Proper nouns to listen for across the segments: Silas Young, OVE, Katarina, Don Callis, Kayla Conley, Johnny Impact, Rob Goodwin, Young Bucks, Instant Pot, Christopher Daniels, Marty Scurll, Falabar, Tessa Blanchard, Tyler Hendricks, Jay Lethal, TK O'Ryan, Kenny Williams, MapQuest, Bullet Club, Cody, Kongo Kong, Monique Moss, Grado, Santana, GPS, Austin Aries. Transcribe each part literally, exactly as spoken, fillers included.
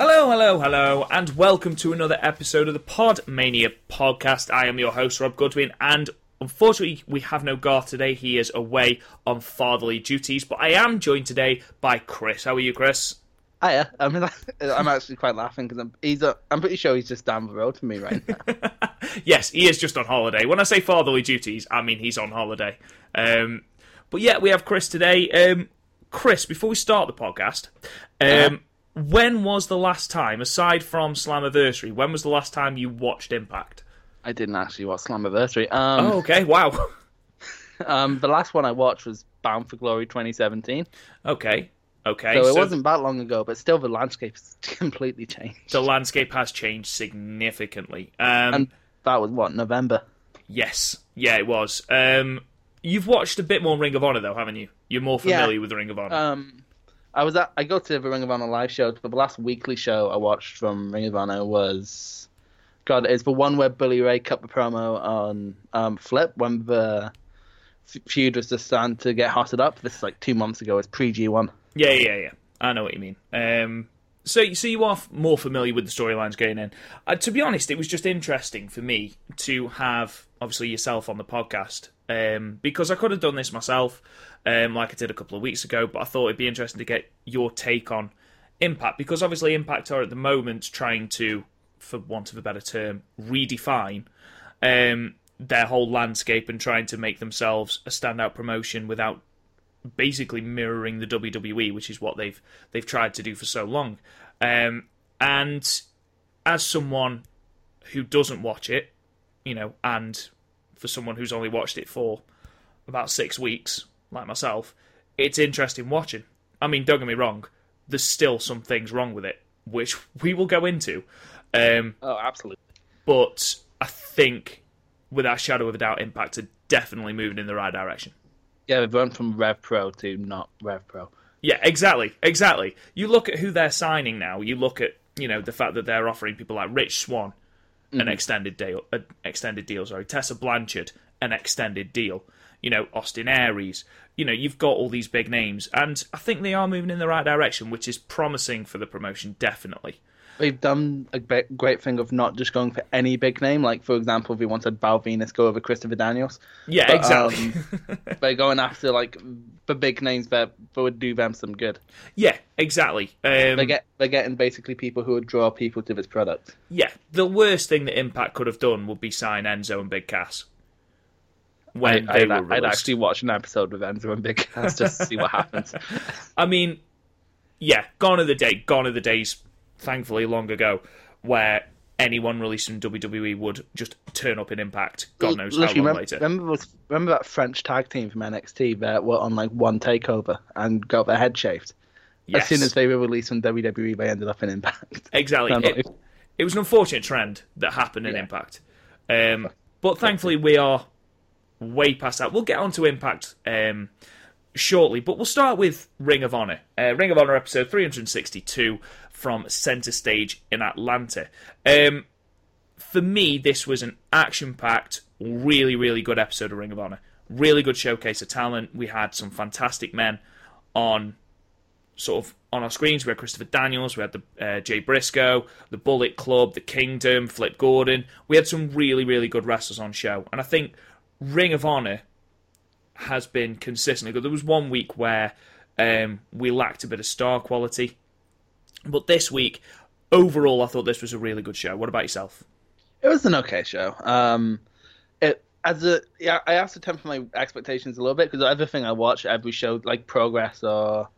Hello, hello, hello, and welcome to another episode of the Podmania podcast. I am your host, Rob Goodwin, and unfortunately, we have no Garth today. He is away on fatherly duties, but I am joined today by Chris. How are you, Chris? Hiya. I mean, I'm actually quite laughing because I'm, he's a, I'm pretty sure he's just down the road from me right now. Yes, he is just on holiday. When I say fatherly duties, I mean he's on holiday. Um, but yeah, we have Chris today. Um, Chris, before we start the podcast... Um, uh-huh. When was the last time, aside from Slammiversary, when was the last time you watched Impact? I didn't actually watch Slammiversary. Um, oh, okay, wow. um, the last one I watched was Bound for Glory twenty seventeen. Okay, okay. So it so wasn't that long ago, but still the landscape's completely changed. The landscape has changed significantly. Um, and that was, what, November? Yes, yeah, it was. Um, you've watched a bit more Ring of Honor, though, haven't you? You're more familiar yeah, with Ring of Honor. Um I was at, I go to the Ring of Honor live show, but the last weekly show I watched from Ring of Honor was, God, it's the one where Bully Ray cut the promo on um, Flip when the feud was just starting to get hotted up. This is like two months ago. It's pre-G one. Yeah, yeah, yeah. I know what you mean. Um, so, so you are more familiar with the storylines going in. Uh, to be honest, it was just interesting for me to have, obviously, yourself on the podcast. Um, because I could have done this myself, um, like I did a couple of weeks ago, but I thought it'd be interesting to get your take on Impact, because obviously Impact are at the moment trying to, for want of a better term, redefine um, their whole landscape and trying to make themselves a standout promotion without basically mirroring the W W E, which is what they've they've tried to do for so long. Um, and as someone who doesn't watch it, you know, and... for someone who's only watched it for about six weeks, like myself, it's interesting watching. I mean, don't get me wrong, there's still some things wrong with it, which we will go into. Um, oh, absolutely. But I think, without a shadow of a doubt, Impact are definitely moving in the right direction. Yeah, they've gone from Rev Pro to not Rev Pro. Yeah, exactly, exactly. You look at who they're signing now, you look at, you know, the fact that they're offering people like Rich Swann, an mm-hmm. extended deal, an extended deal. Sorry, Tessa Blanchard, an extended deal. You know, Austin Aries. You know, you've got all these big names, and I think they are moving in the right direction, which is promising for the promotion. Definitely, they've done a great thing of not just going for any big name. Like, for example, if we wanted Val Venis, go over Christopher Daniels. Yeah, but, exactly. Um, they're going after like the big names that would do them some good. Yeah, exactly. Um, they get they're getting basically people who would draw people to this product. Yeah, the worst thing that Impact could have done would be sign Enzo and Big Cass. When I, they I, were I'd actually watch an episode with Enzo and Big Cass just to see what happens. I mean, yeah, gone are the day. Gone are the days. Thankfully, long ago, where anyone released from W W E would just turn up in Impact. God knows Literally, how long remember, later. Remember, remember that French tag team from N X T that were on like one takeover and got their head shaved? Yes. As soon as they were released from W W E, they ended up in Impact. Exactly. It, it was an unfortunate trend that happened in yeah. Impact. Um, but thankfully, we are way past that. We'll get on to Impact um, shortly, but we'll start with Ring of Honor. Uh, Ring of Honor episode three sixty-two. From Center Stage in Atlanta. Um, for me, this was an action-packed, really, really good episode of Ring of Honor. Really good showcase of talent. We had some fantastic men on sort of on our screens. We had Christopher Daniels, we had the uh, Jay Briscoe, the Bullet Club, the Kingdom, Flip Gordon. We had some really, really good wrestlers on show. And I think Ring of Honor has been consistently good. There was one week where um, we lacked a bit of star quality. But this week, overall, I thought this was a really good show. What about yourself? It was an okay show. Um, it as a yeah, I have to temper my expectations a little bit because everything I watch, every show, like Progress or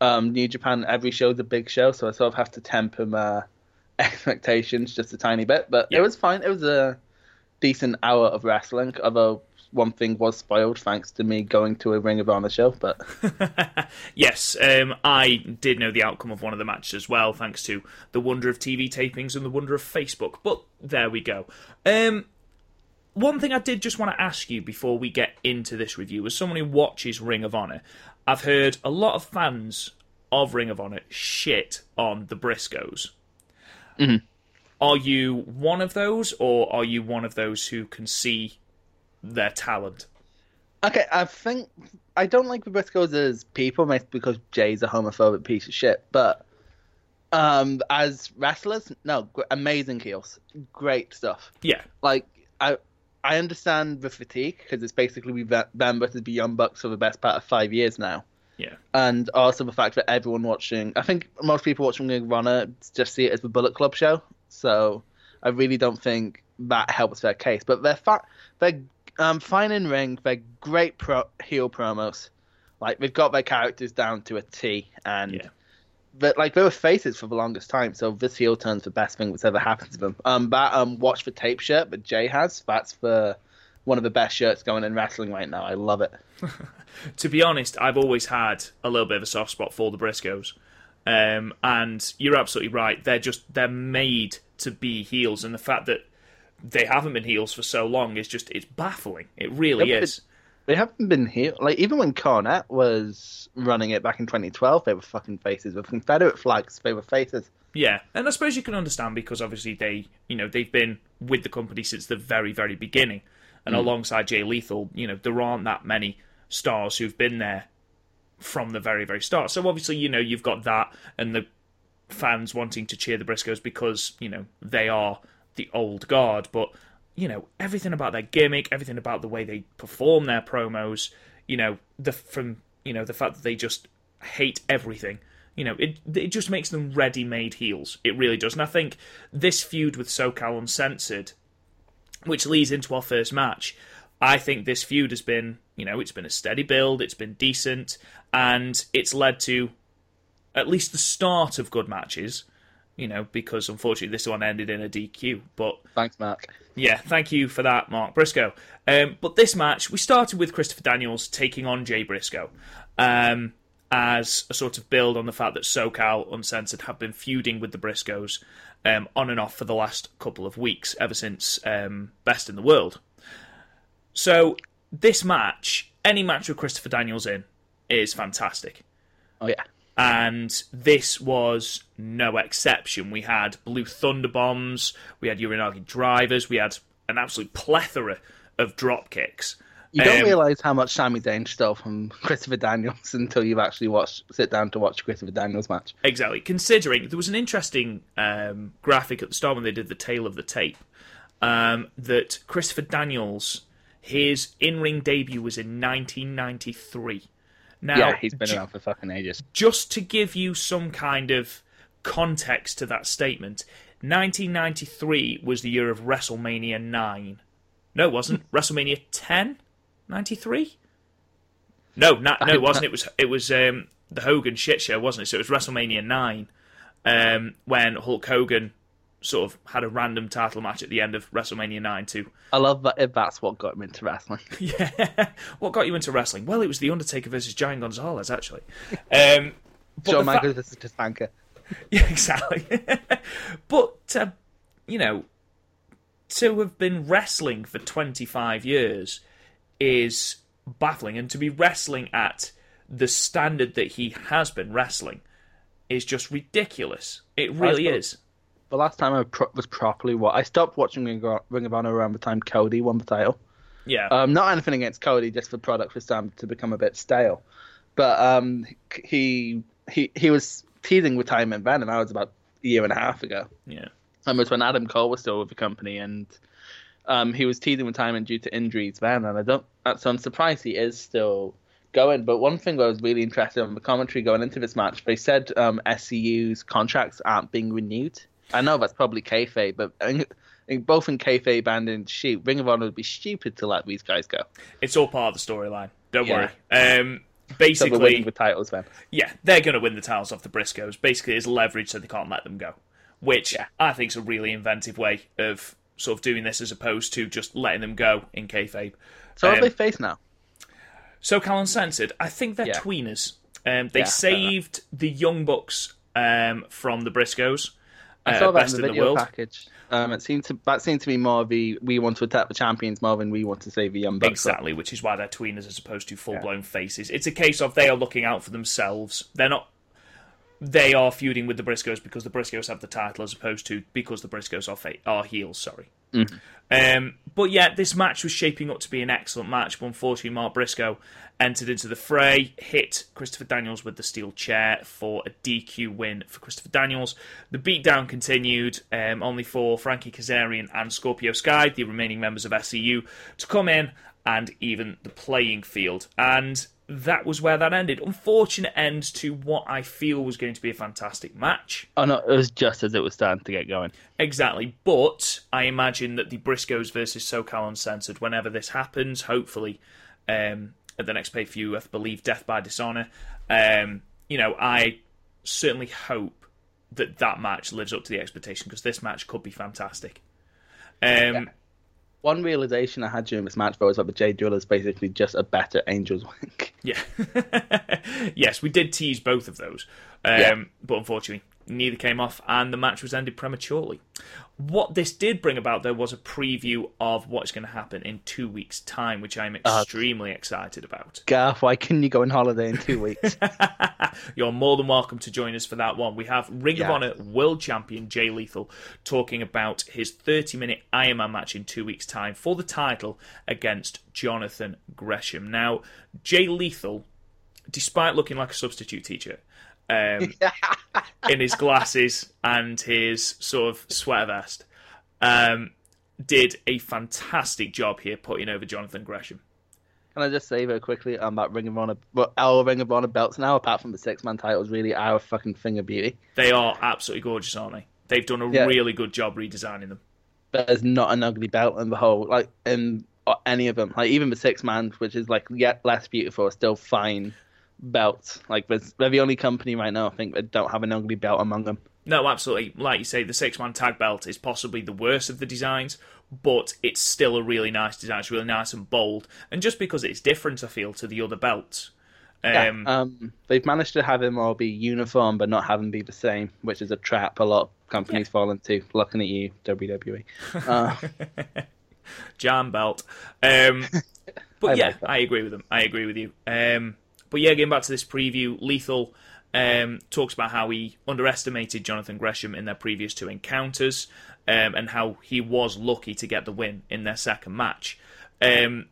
um, New Japan, every show's a big show, so I sort of have to temper my expectations just a tiny bit. But yeah. It was fine. It was a decent hour of wrestling, although one thing was spoiled thanks to me going to a Ring of Honor show. But yes, um, I did know the outcome of one of the matches as well, thanks to the wonder of T V tapings and the wonder of Facebook. But there we go. Um, one thing I did just want to ask you before we get into this review, as someone who watches Ring of Honor, I've heard a lot of fans of Ring of Honor shit on the Briscoes. Mm-hmm. Are you one of those, or are you one of those who can see their talent? Okay, I think... I don't like the Briscoes as people, because Jay's a homophobic piece of shit, but um, as wrestlers, no, amazing heels. Great stuff. Yeah. Like, I I understand the fatigue, because it's basically them versus the Young Bucks for the best part of five years now. Yeah. And also the fact that everyone watching... I think most people watching Ring of Honor just see it as the Bullet Club show. So I really don't think that helps their case. But they're, fa- they're um, fine in ring. They're great pro- heel promos. Like, they've got their characters down to a T. And yeah. but, like, they were faces for the longest time. So this heel turn's the best thing that's ever happened to them. Um, that um, Watch the Tape shirt that Jay has, that's the, one of the best shirts going in wrestling right now. I love it. To be honest, I've always had a little bit of a soft spot for the Briscoes. Um, and you're absolutely right. They're just they're made to be heels, and the fact that they haven't been heels for so long is just it's baffling. It really they is. Been, they haven't been heels. Like even when Cornette was running it back in twenty twelve, they were fucking faces with Confederate flags. They were faces. Yeah, and I suppose you can understand because obviously they, you know, they've been with the company since the very, very beginning, and mm. alongside Jay Lethal, you know, there aren't that many stars who've been there from the very, very start. So obviously, you know, you've got that and the fans wanting to cheer the Briscoes because, you know, they are the old guard. But, you know, everything about their gimmick, everything about the way they perform their promos, you know, the from, you know, the fact that they just hate everything, you know, it it just makes them ready-made heels. It really does. And I think this feud with SoCal Uncensored, which leads into our first match, I think this feud has been, you know, it's been a steady build, it's been decent, and it's led to at least the start of good matches, you know, because unfortunately this one ended in a D Q. But thanks, Mark. Yeah, thank you for that, Mark Briscoe. Um, but this match, we started with Christopher Daniels taking on Jay Briscoe um, as a sort of build on the fact that SoCal Uncensored have been feuding with the Briscoes um, on and off for the last couple of weeks, ever since um, Best in the World. So this match, any match with Christopher Daniels in, is fantastic. Oh, yeah. And this was no exception. We had Blue Thunder Bombs, we had Uranagi Drivers, we had an absolute plethora of drop kicks. You don't um, realise how much Sami Zayn stole from Christopher Daniels until you've actually watched, sit down to watch Christopher Daniels' match. Exactly. Considering, there was an interesting um, graphic at the start when they did the Tale of the Tape, um, that Christopher Daniels... his in-ring debut was in nineteen ninety-three. Now, yeah, he's been around for fucking ages. Just to give you some kind of context to that statement, nineteen ninety-three was the year of WrestleMania nine. No, it wasn't. WrestleMania ten? ninety-three? No, na- no, it wasn't. It was it was um, the Hogan shit show, wasn't it? So it was WrestleMania nine um, when Hulk Hogan... sort of had a random title match at the end of WrestleMania nine too. I love that if that's what got him into wrestling. Yeah. What got you into wrestling? Well, it was The Undertaker versus Giant Gonzalez, actually. Um, Shawn Michaels versus Tatanka. Yeah, exactly. But, uh, you know, to have been wrestling for twenty-five years is baffling. And to be wrestling at the standard that he has been wrestling is just ridiculous. It really is. The last time I pro- was properly what I stopped watching Ring of Honor around the time Cody won the title. Yeah. Um, not anything against Cody, just the product was starting to become a bit stale. But um, he he he was teasing retirement then, and that was about a year and a half ago. Yeah. And it was when Adam Cole was still with the company, and um, he was teasing retirement due to injuries then. And I don't, so I'm surprised he is still going. But one thing I was really interested in the commentary going into this match, they said um, S C U's contracts aren't being renewed. I know that's probably kayfabe, but in, in, both in kayfabe and in shoot, Ring of Honor would be stupid to let these guys go. It's all part of the storyline. Don't yeah. worry. Um, basically, so they're winning the titles, man. Yeah, they're going to win the titles off the Briscoes. Basically, it's leverage so they can't let them go, which yeah. I think is a really inventive way of sort of doing this as opposed to just letting them go in kayfabe. So um, are they face now? SoCal Uncensored, I think they're yeah. tweeners. Um, they yeah, saved the Young Bucks um, from the Briscoes. Uh, I saw that best in the, in the video package. Um, it seemed to, that seemed to be more the we want to attack the champions more than we want to save the Young Bucks. Exactly, which is why they're tweeners as opposed to full-blown yeah. faces. It's a case of they are looking out for themselves. They're not. They are feuding with the Briscoes because the Briscoes have the title, as opposed to because the Briscoes are fa- are heels. Sorry. Mm-hmm. Um, but yeah, this match was shaping up to be an excellent match. But unfortunately, Mark Briscoe entered into the fray, hit Christopher Daniels with the steel chair for a D Q win for Christopher Daniels. The beatdown continued, um, only for Frankie Kazarian and Scorpio Sky, the remaining members of S C U, to come in and even the playing field. And that was where that ended. Unfortunate end to what I feel was going to be a fantastic match. Oh no, it was just as it was starting to get going. Exactly, but I imagine that the Briscoes versus SoCal Uncensored, whenever this happens, hopefully um, at the next pay-per-view, I believe Death by Dishonour, um, you know, I certainly hope that that match lives up to the expectation, because this match could be fantastic. Um yeah. One realization I had during this match, though, is that the Jay Driller is basically just a better Angel's Wing. Yeah. Yes, we did tease both of those. Um, yeah. But unfortunately, neither came off, and the match was ended prematurely. What this did bring about, though, was a preview of what's going to happen in two weeks' time, which I'm extremely uh, excited about. Garth, why couldn't you go on holiday in two weeks? You're more than welcome to join us for that one. We have Ring yeah. of Honor World Champion Jay Lethal talking about his thirty-minute Iron Man match in two weeks' time for the title against Jonathan Gresham. Now, Jay Lethal, despite looking like a substitute teacher, um, in his glasses and his sort of sweater vest, um, did a fantastic job here putting over Jonathan Gresham. Can I just say very quickly on that Ring of Honor, well, our Ring of Honor belts now, apart from the six-man titles, really are a fucking thing of beauty. They are absolutely gorgeous, aren't they? They've done a yeah. really good job redesigning them. There's not an ugly belt in the whole, like, in any of them. Like, even the six-man, which is, like, yet less beautiful, are still fine belts. Like, they're the only company right now, I think, that don't have an ugly belt among them. No, absolutely. Like you say, the six-man tag belt is possibly the worst of the designs, but it's still a really nice design. It's really nice and bold. And just because it's different, I feel, to the other belts. Um, yeah, um, they've managed to have them all be uniform, but not have them be the same, which is a trap a lot of companies yeah. fall into. Looking at you, W W E. Uh, Jam belt. Um, but I yeah, like I agree with them. I agree with you. Um, but yeah, getting back to this preview, Lethal... Um, talks about how he underestimated Jonathan Gresham in their previous two encounters, um, and how he was lucky to get the win in their second match. Um,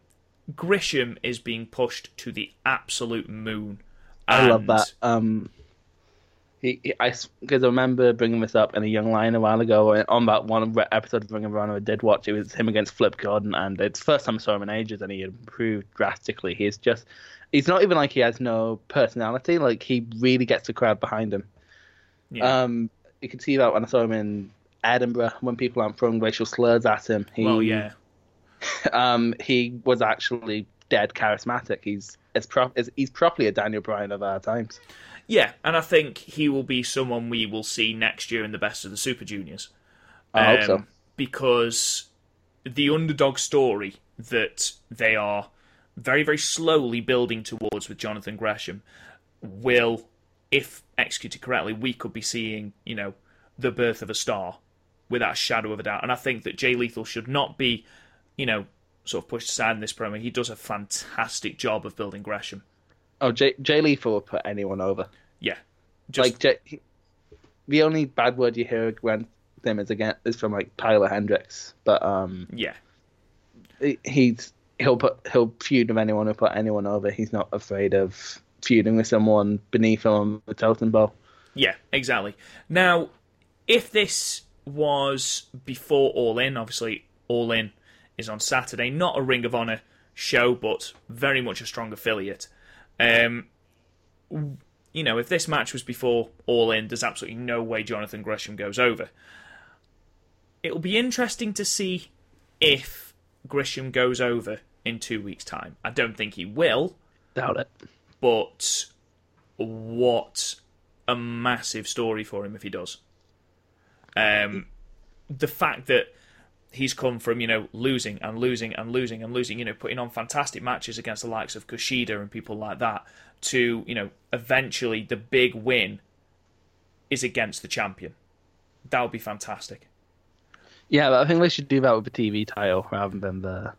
Gresham is being pushed to the absolute moon. And... I love that. Um, he, he, I, 'cause I remember bringing this up in a Young Lion a while ago, and on that one episode of Ring of Honor I did watch, it was him against Flip Gordon, and it's the first time I saw him in ages, and he improved drastically. He's just... It's not even like he has no personality. Like, he really gets the crowd behind him. Yeah. Um, you could see that when I saw him in Edinburgh, when people aren't throwing racial slurs at him. He, well, yeah. Um, he was actually dead charismatic. He's it's pro- it's, he's properly a Daniel Bryan of our times. Yeah, and I think he will be someone we will see next year in the Best of the Super Juniors. Um, I hope so. Because the underdog story that they are very, very slowly building towards with Jonathan Gresham will, if executed correctly, we could be seeing, you know, the birth of a star without a shadow of a doubt. And I think that Jay Lethal should not be, you know, sort of pushed aside in this promo. He does a fantastic job of building Gresham. Oh, Jay, Jay Lethal would put anyone over. Yeah. Just... Like, Jay, he, the only bad word you hear when him is, again, is from, like, Tyler Hendricks. But, um... yeah. He, he's... He'll put he'll feud with anyone who put anyone over. He's not afraid of feuding with someone beneath him on the totem pole. Yeah, exactly. Now, if this was before All In, obviously All In is on Saturday. Not a Ring of Honor show, but very much a strong affiliate. Um, you know, if this match was before All In, there's absolutely no way Jonathan Gresham goes over. It'll be interesting to see if Gresham goes over in two weeks' time. I don't think he will. Doubt it. But what a massive story for him if he does. Um, the fact that he's come from, you know, losing and losing and losing and losing, you know, putting on fantastic matches against the likes of Kushida and people like that, to, you know, eventually the big win is against the champion. That would be fantastic. Yeah, but I think they should do that with the T V title rather than the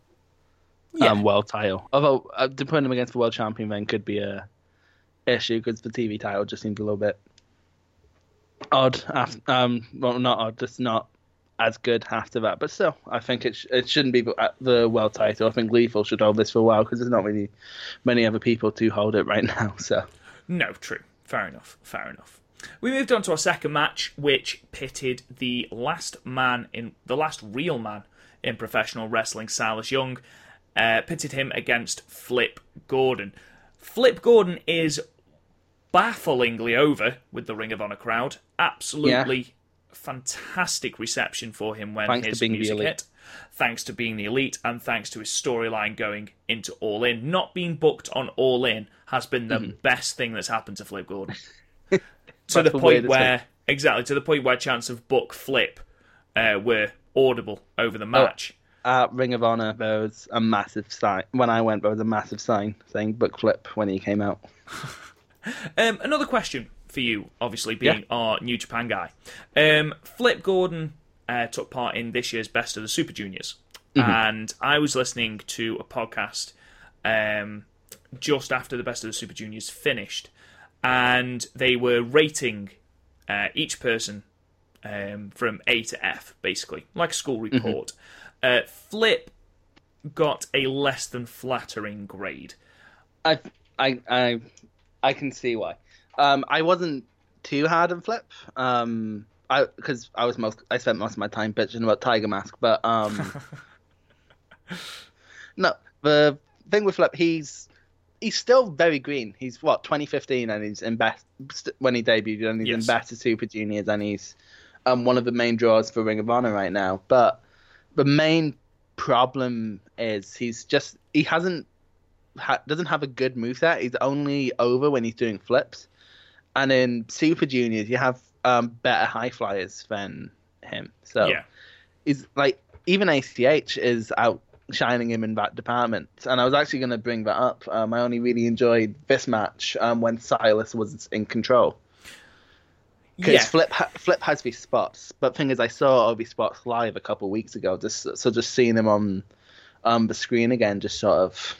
yeah. um, world title. Although, uh, to put him against the world champion then could be a issue, because the T V title just seems a little bit odd. After, um, well, not odd, just not as good after that. But still, I think it sh- it shouldn't be the world title. I think Lethal should hold this for a while, because there's not really many other people to hold it right now. So no, true. Fair enough. Fair enough. We moved on to our second match, which pitted the last man in the last real man in professional wrestling, Silas Young, uh, pitted him against Flip Gordon. Flip Gordon is bafflingly over with the Ring of Honor crowd. Absolutely yeah. fantastic reception for him when thanks his music hit. Thanks to being the elite, and thanks to his storyline going into All In. Not being booked on All In has been the mm-hmm. best thing that's happened to Flip Gordon. To the point where, thing. exactly, to the point where chants of book Flip uh, were audible over the match. Oh, at Ring of Honor, there was a massive sign. When I went, there was a massive sign saying book Flip when he came out. um, another question for you, obviously, being yeah. our New Japan guy. Um, Flip Gordon uh, took part in this year's Best of the Super Juniors. Mm-hmm. And I was listening to a podcast um, just after the Best of the Super Juniors finished. And they were rating uh, each person um, from A to F, basically, like a school report. Mm-hmm. Uh, Flip got a less than flattering grade. I I I, I can see why. Um, I wasn't too hard on Flip, um, I because I was most I spent most of my time bitching about Tiger Mask, but um, no, the thing with Flip, he's. He's still very green. He's, what, twenty fifteen, and he's in best when he debuted, and he's yes. in Best of Super Juniors, and he's um, one of the main draws for Ring of Honor right now. But the main problem is he's just he hasn't ha- doesn't have a good moveset. He's only over when he's doing flips, and in Super Juniors you have um, better high flyers than him. So yeah. he's like even A C H is out. Shining him in that department, and I was actually going to bring that up. Um, I only really enjoyed this match um, when Silas was in control, because yeah. Flip ha- Flip has these spots. But thing is, I saw all these spots live a couple weeks ago. Just so just seeing him on um, the screen again, just sort of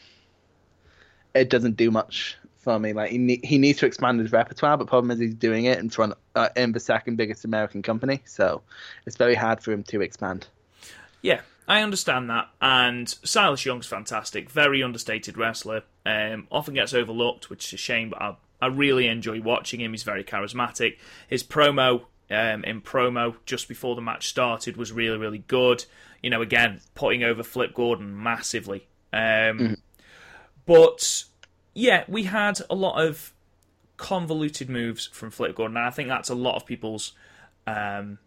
it doesn't do much for me. Like he ne- he needs to expand his repertoire, but problem is he's doing it in front uh, in the second biggest American company, so it's very hard for him to expand. Yeah. I understand that, and Silas Young's fantastic, very understated wrestler, um, often gets overlooked, which is a shame, but I, I really enjoy watching him. He's very charismatic. His promo um, in promo just before the match started was really, really good. You know, again, putting over Flip Gordon massively. Um, mm-hmm. But, yeah, we had a lot of convoluted moves from Flip Gordon, and I think that's a lot of people's... Um,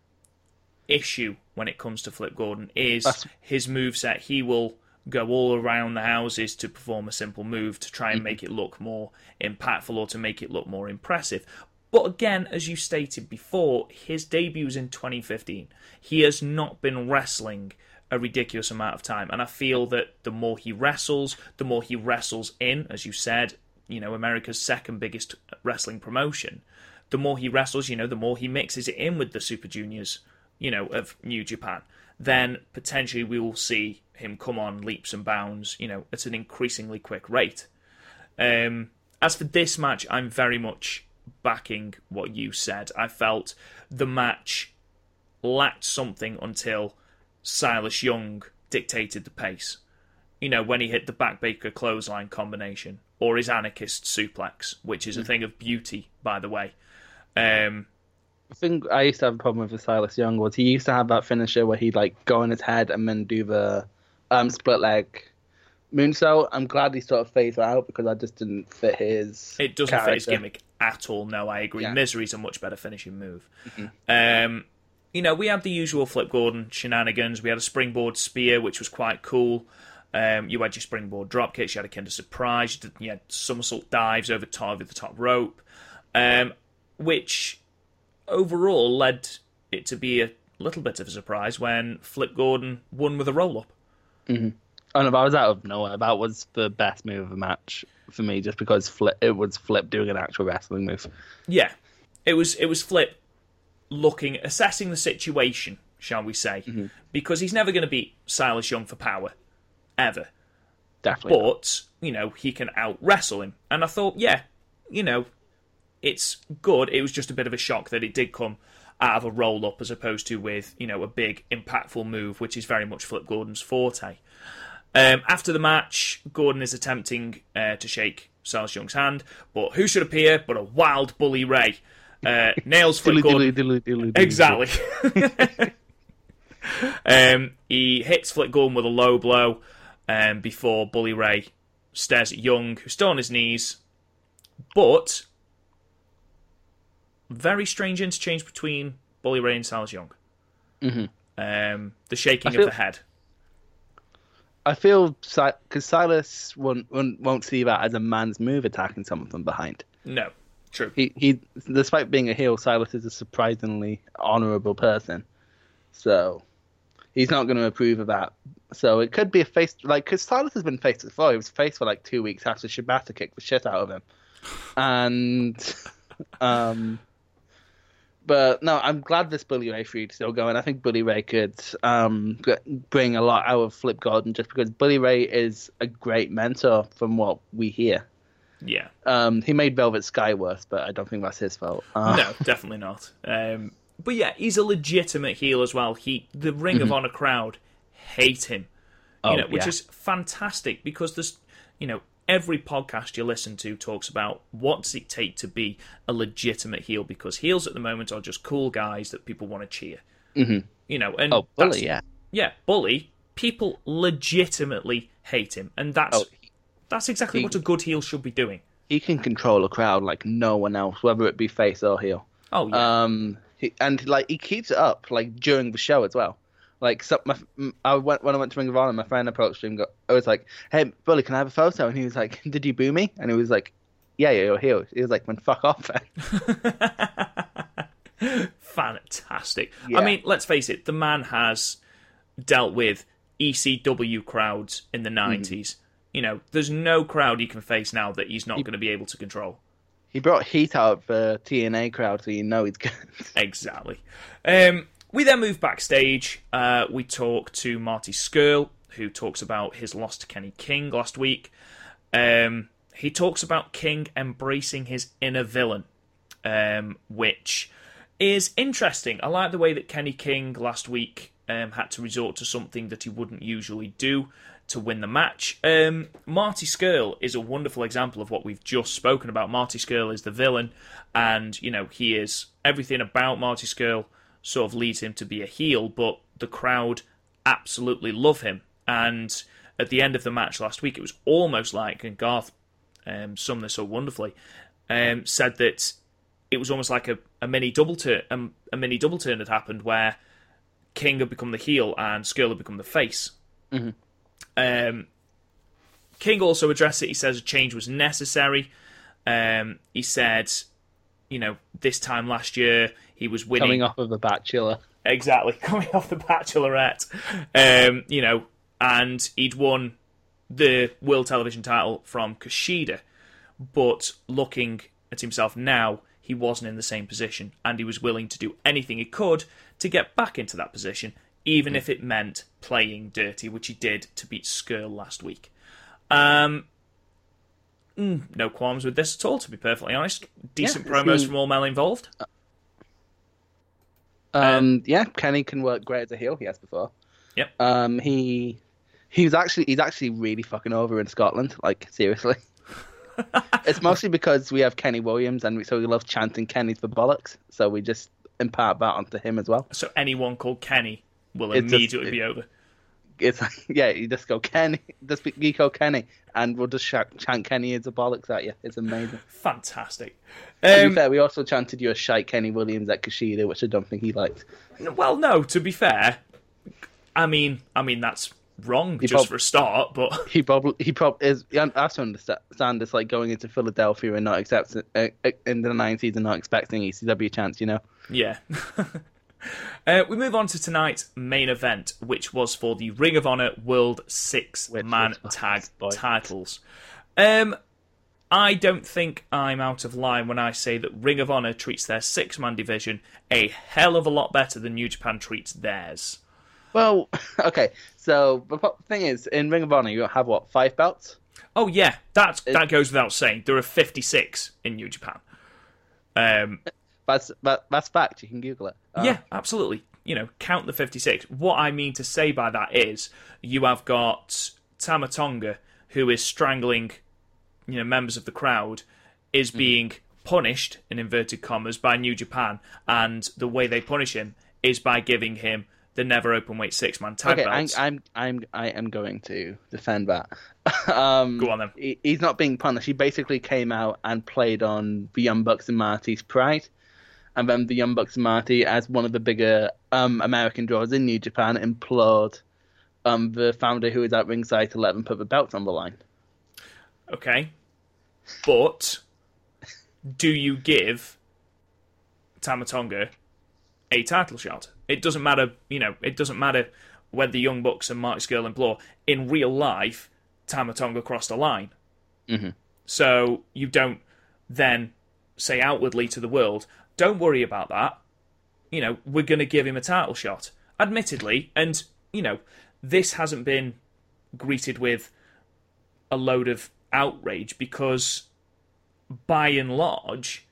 issue when it comes to Flip Gordon is That's... his moveset. He will go all around the houses to perform a simple move to try and make it look more impactful or to make it look more impressive. But again, as you stated before, his debut was in twenty fifteen. He has not been wrestling a ridiculous amount of time, and I feel that the more he wrestles, the more he wrestles in, as you said, you know, America's second biggest wrestling promotion. The more he wrestles, you know, the more he mixes it in with the Super Juniors, you know, of New Japan, then potentially we will see him come on leaps and bounds, you know, at an increasingly quick rate. Um, as for this match, I'm very much backing what you said. I felt the match lacked something until Silas Young dictated the pace. You know, when he hit the backbreaker clothesline combination, or his anarchist suplex, which is a thing of beauty, by the way. Um... I think I used to have a problem with the Silas Young was he used to have that finisher where he'd like go on his head and then do the um, split leg moonsault. I'm glad he sort of phased out because I just didn't fit his It doesn't character. Fit his gimmick at all, no, I agree. Yeah. Misery's a much better finishing move. Mm-hmm. Um, you know, we had the usual Flip Gordon shenanigans. We had a springboard spear, which was quite cool. Um, you had your springboard dropkicks. You had a kind of surprise. You, did, you had somersault dives over, top, over the top rope, um, which... overall led it to be a little bit of a surprise when Flip Gordon won with a roll-up. Mm-hmm. And if I was out of nowhere, that was the best move of the match for me, just because Flip, it was Flip doing an actual wrestling move. Yeah, it was it was Flip looking, assessing the situation, shall we say, mm-hmm. because he's never going to beat Silas Young for power, ever. Definitely. But, you know, he can out-wrestle him. And I thought, yeah, you know, it's good. It was just a bit of a shock that it did come out of a roll-up as opposed to with, you know, a big, impactful move, which is very much Flip Gordon's forte. Um, after the match, Gordon is attempting uh, to shake Silas Young's hand, but who should appear but a wild Bully Ray? Uh, nails Flip Gordon. Dilly, dilly, dilly, dilly, exactly. um, he hits Flip Gordon with a low blow um, before Bully Ray stares at Young, who's still on his knees, but very strange interchange between Bully Ray and Silas Young. Mm-hmm. Um, the shaking feel- of the head. I feel because Silas won't, won't won't see that as a man's move attacking someone from behind. No, true. He he, despite being a heel, Silas is a surprisingly honourable person, so he's not going to approve of that. So it could be a face, like, because Silas has been faced before. He was faced for like two weeks after Shibata kicked the shit out of him, and um. But no, I'm glad this Bully Ray feud is still going. I think Bully Ray could um, bring a lot out of Flip Gordon, just because Bully Ray is a great mentor from what we hear. Yeah. Um, he made Velvet Sky worse, but I don't think that's his fault. Uh. No, definitely not. Um, but yeah, he's a legitimate heel as well. He, the Ring mm-hmm. of Honor crowd hate him, you oh, know, which yeah. is fantastic, because there's, you know, every podcast you listen to talks about what does it take to be a legitimate heel, because heels at the moment are just cool guys that people want to cheer. Mm-hmm. You know, and oh, Bully, yeah, yeah, Bully. People legitimately hate him, and that's oh, he, that's exactly he, what a good heel should be doing. He can control a crowd like no one else, whether it be face or heel. Oh, yeah, um, he, and like he keeps it up like during the show as well. Like, so my, I went, when I went to Ring of Honor, my friend approached him and go, I was like, hey, Bully, can I have a photo? And he was like, did you boo me? And he was like, yeah, yeah, you're here. He was like, man, fuck off. Fantastic. Yeah. I mean, let's face it, the man has dealt with E C W crowds in the nineties. Mm-hmm. You know, there's no crowd you can face now that he's not he, going to be able to control. He brought heat out of the T N A crowd, so you know he's good. Exactly. Um... We then move backstage. Uh, we talk to Marty Scurll, who talks about his loss to Kenny King last week. Um, he talks about King embracing his inner villain, um, which is interesting. I like the way that Kenny King last week um, had to resort to something that he wouldn't usually do to win the match. Um, Marty Scurll is a wonderful example of what we've just spoken about. Marty Scurll is the villain, and you know he is everything about Marty Scurll. Sort of leads him to be a heel, but the crowd absolutely love him. And at the end of the match last week, it was almost like, and Garth um, summed this so wonderfully, um, said that it was almost like a, a mini double turn. Um, a mini double turn had happened where King had become the heel and Scurll had become the face. Mm-hmm. Um, King also addressed it. He says a change was necessary. Um, he said, you know, this time last year, he was winning. Coming off of The Bachelor. Exactly, coming off The Bachelorette. Um, you know, and he'd won the World Television title from Kushida. But looking at himself now, he wasn't in the same position. And he was willing to do anything he could to get back into that position, even mm. if it meant playing dirty, which he did to beat Scurll last week. Um, mm, no qualms with this at all, to be perfectly honest. Decent yeah, promos from all men involved. Uh- Um, yeah, Kenny can work great as a heel. He has before. Yep. Um, he he was actually he's actually really fucking over in Scotland. Like, seriously. It's mostly because we have Kenny Williams, and we, so we love chanting Kenny's for bollocks. So we just impart that onto him as well. So anyone called Kenny will it's immediately just, it, be over. It's like, yeah, you just go Kenny, just be, you call Kenny, and we'll just sh- chant Kenny as a bollocks at you. It's amazing. Fantastic. Um, to be fair, we also chanted you a shite Kenny Williams at Kushida, which I don't think he liked. Well, no. To be fair, I mean, I mean that's wrong he just prob- for a start. But he probably he probably is. I have to understand it's like going into Philadelphia and not accepting uh, in the nineties and not expecting E C W chants. You know. Yeah. Uh, we move on to tonight's main event, which was for the Ring of Honor World Six-Man Tag Titles. Um, I don't think I'm out of line when I say that Ring of Honor treats their six-man division a hell of a lot better than New Japan treats theirs. Well, okay, so the thing is, in Ring of Honor, you have, what, five belts? Oh, yeah, that's, it, that goes without saying. There are fifty-six in New Japan. Um... That's, that, that's fact, you can Google it. Uh, yeah, absolutely. You know, count the fifty-six. What I mean to say by that is, you have got Tama Tonga, who is strangling, you know, members of the crowd, is being punished, in inverted commas, by New Japan, and the way they punish him is by giving him the never open weight six-man tag okay, belts. I'm, I'm, I'm, I am going to defend that. um, Go on then. He, he's not being punished. He basically came out and played on the Young Bucks and Marty's pride. And then the Young Bucks and Marty, as one of the bigger um, American draws in New Japan, implored um, the founder who was at ringside to let them put the belts on the line. Okay. But do you give Tama Tonga a title shot? It doesn't matter, you know, it doesn't matter whether the Young Bucks and Marty Scurll implore. In real life, Tama Tonga crossed a line. Mm-hmm. So you don't then say outwardly to the world, don't worry about that. You know, we're going to give him a title shot. Admittedly, and, you know, this hasn't been greeted with a load of outrage because, by and large,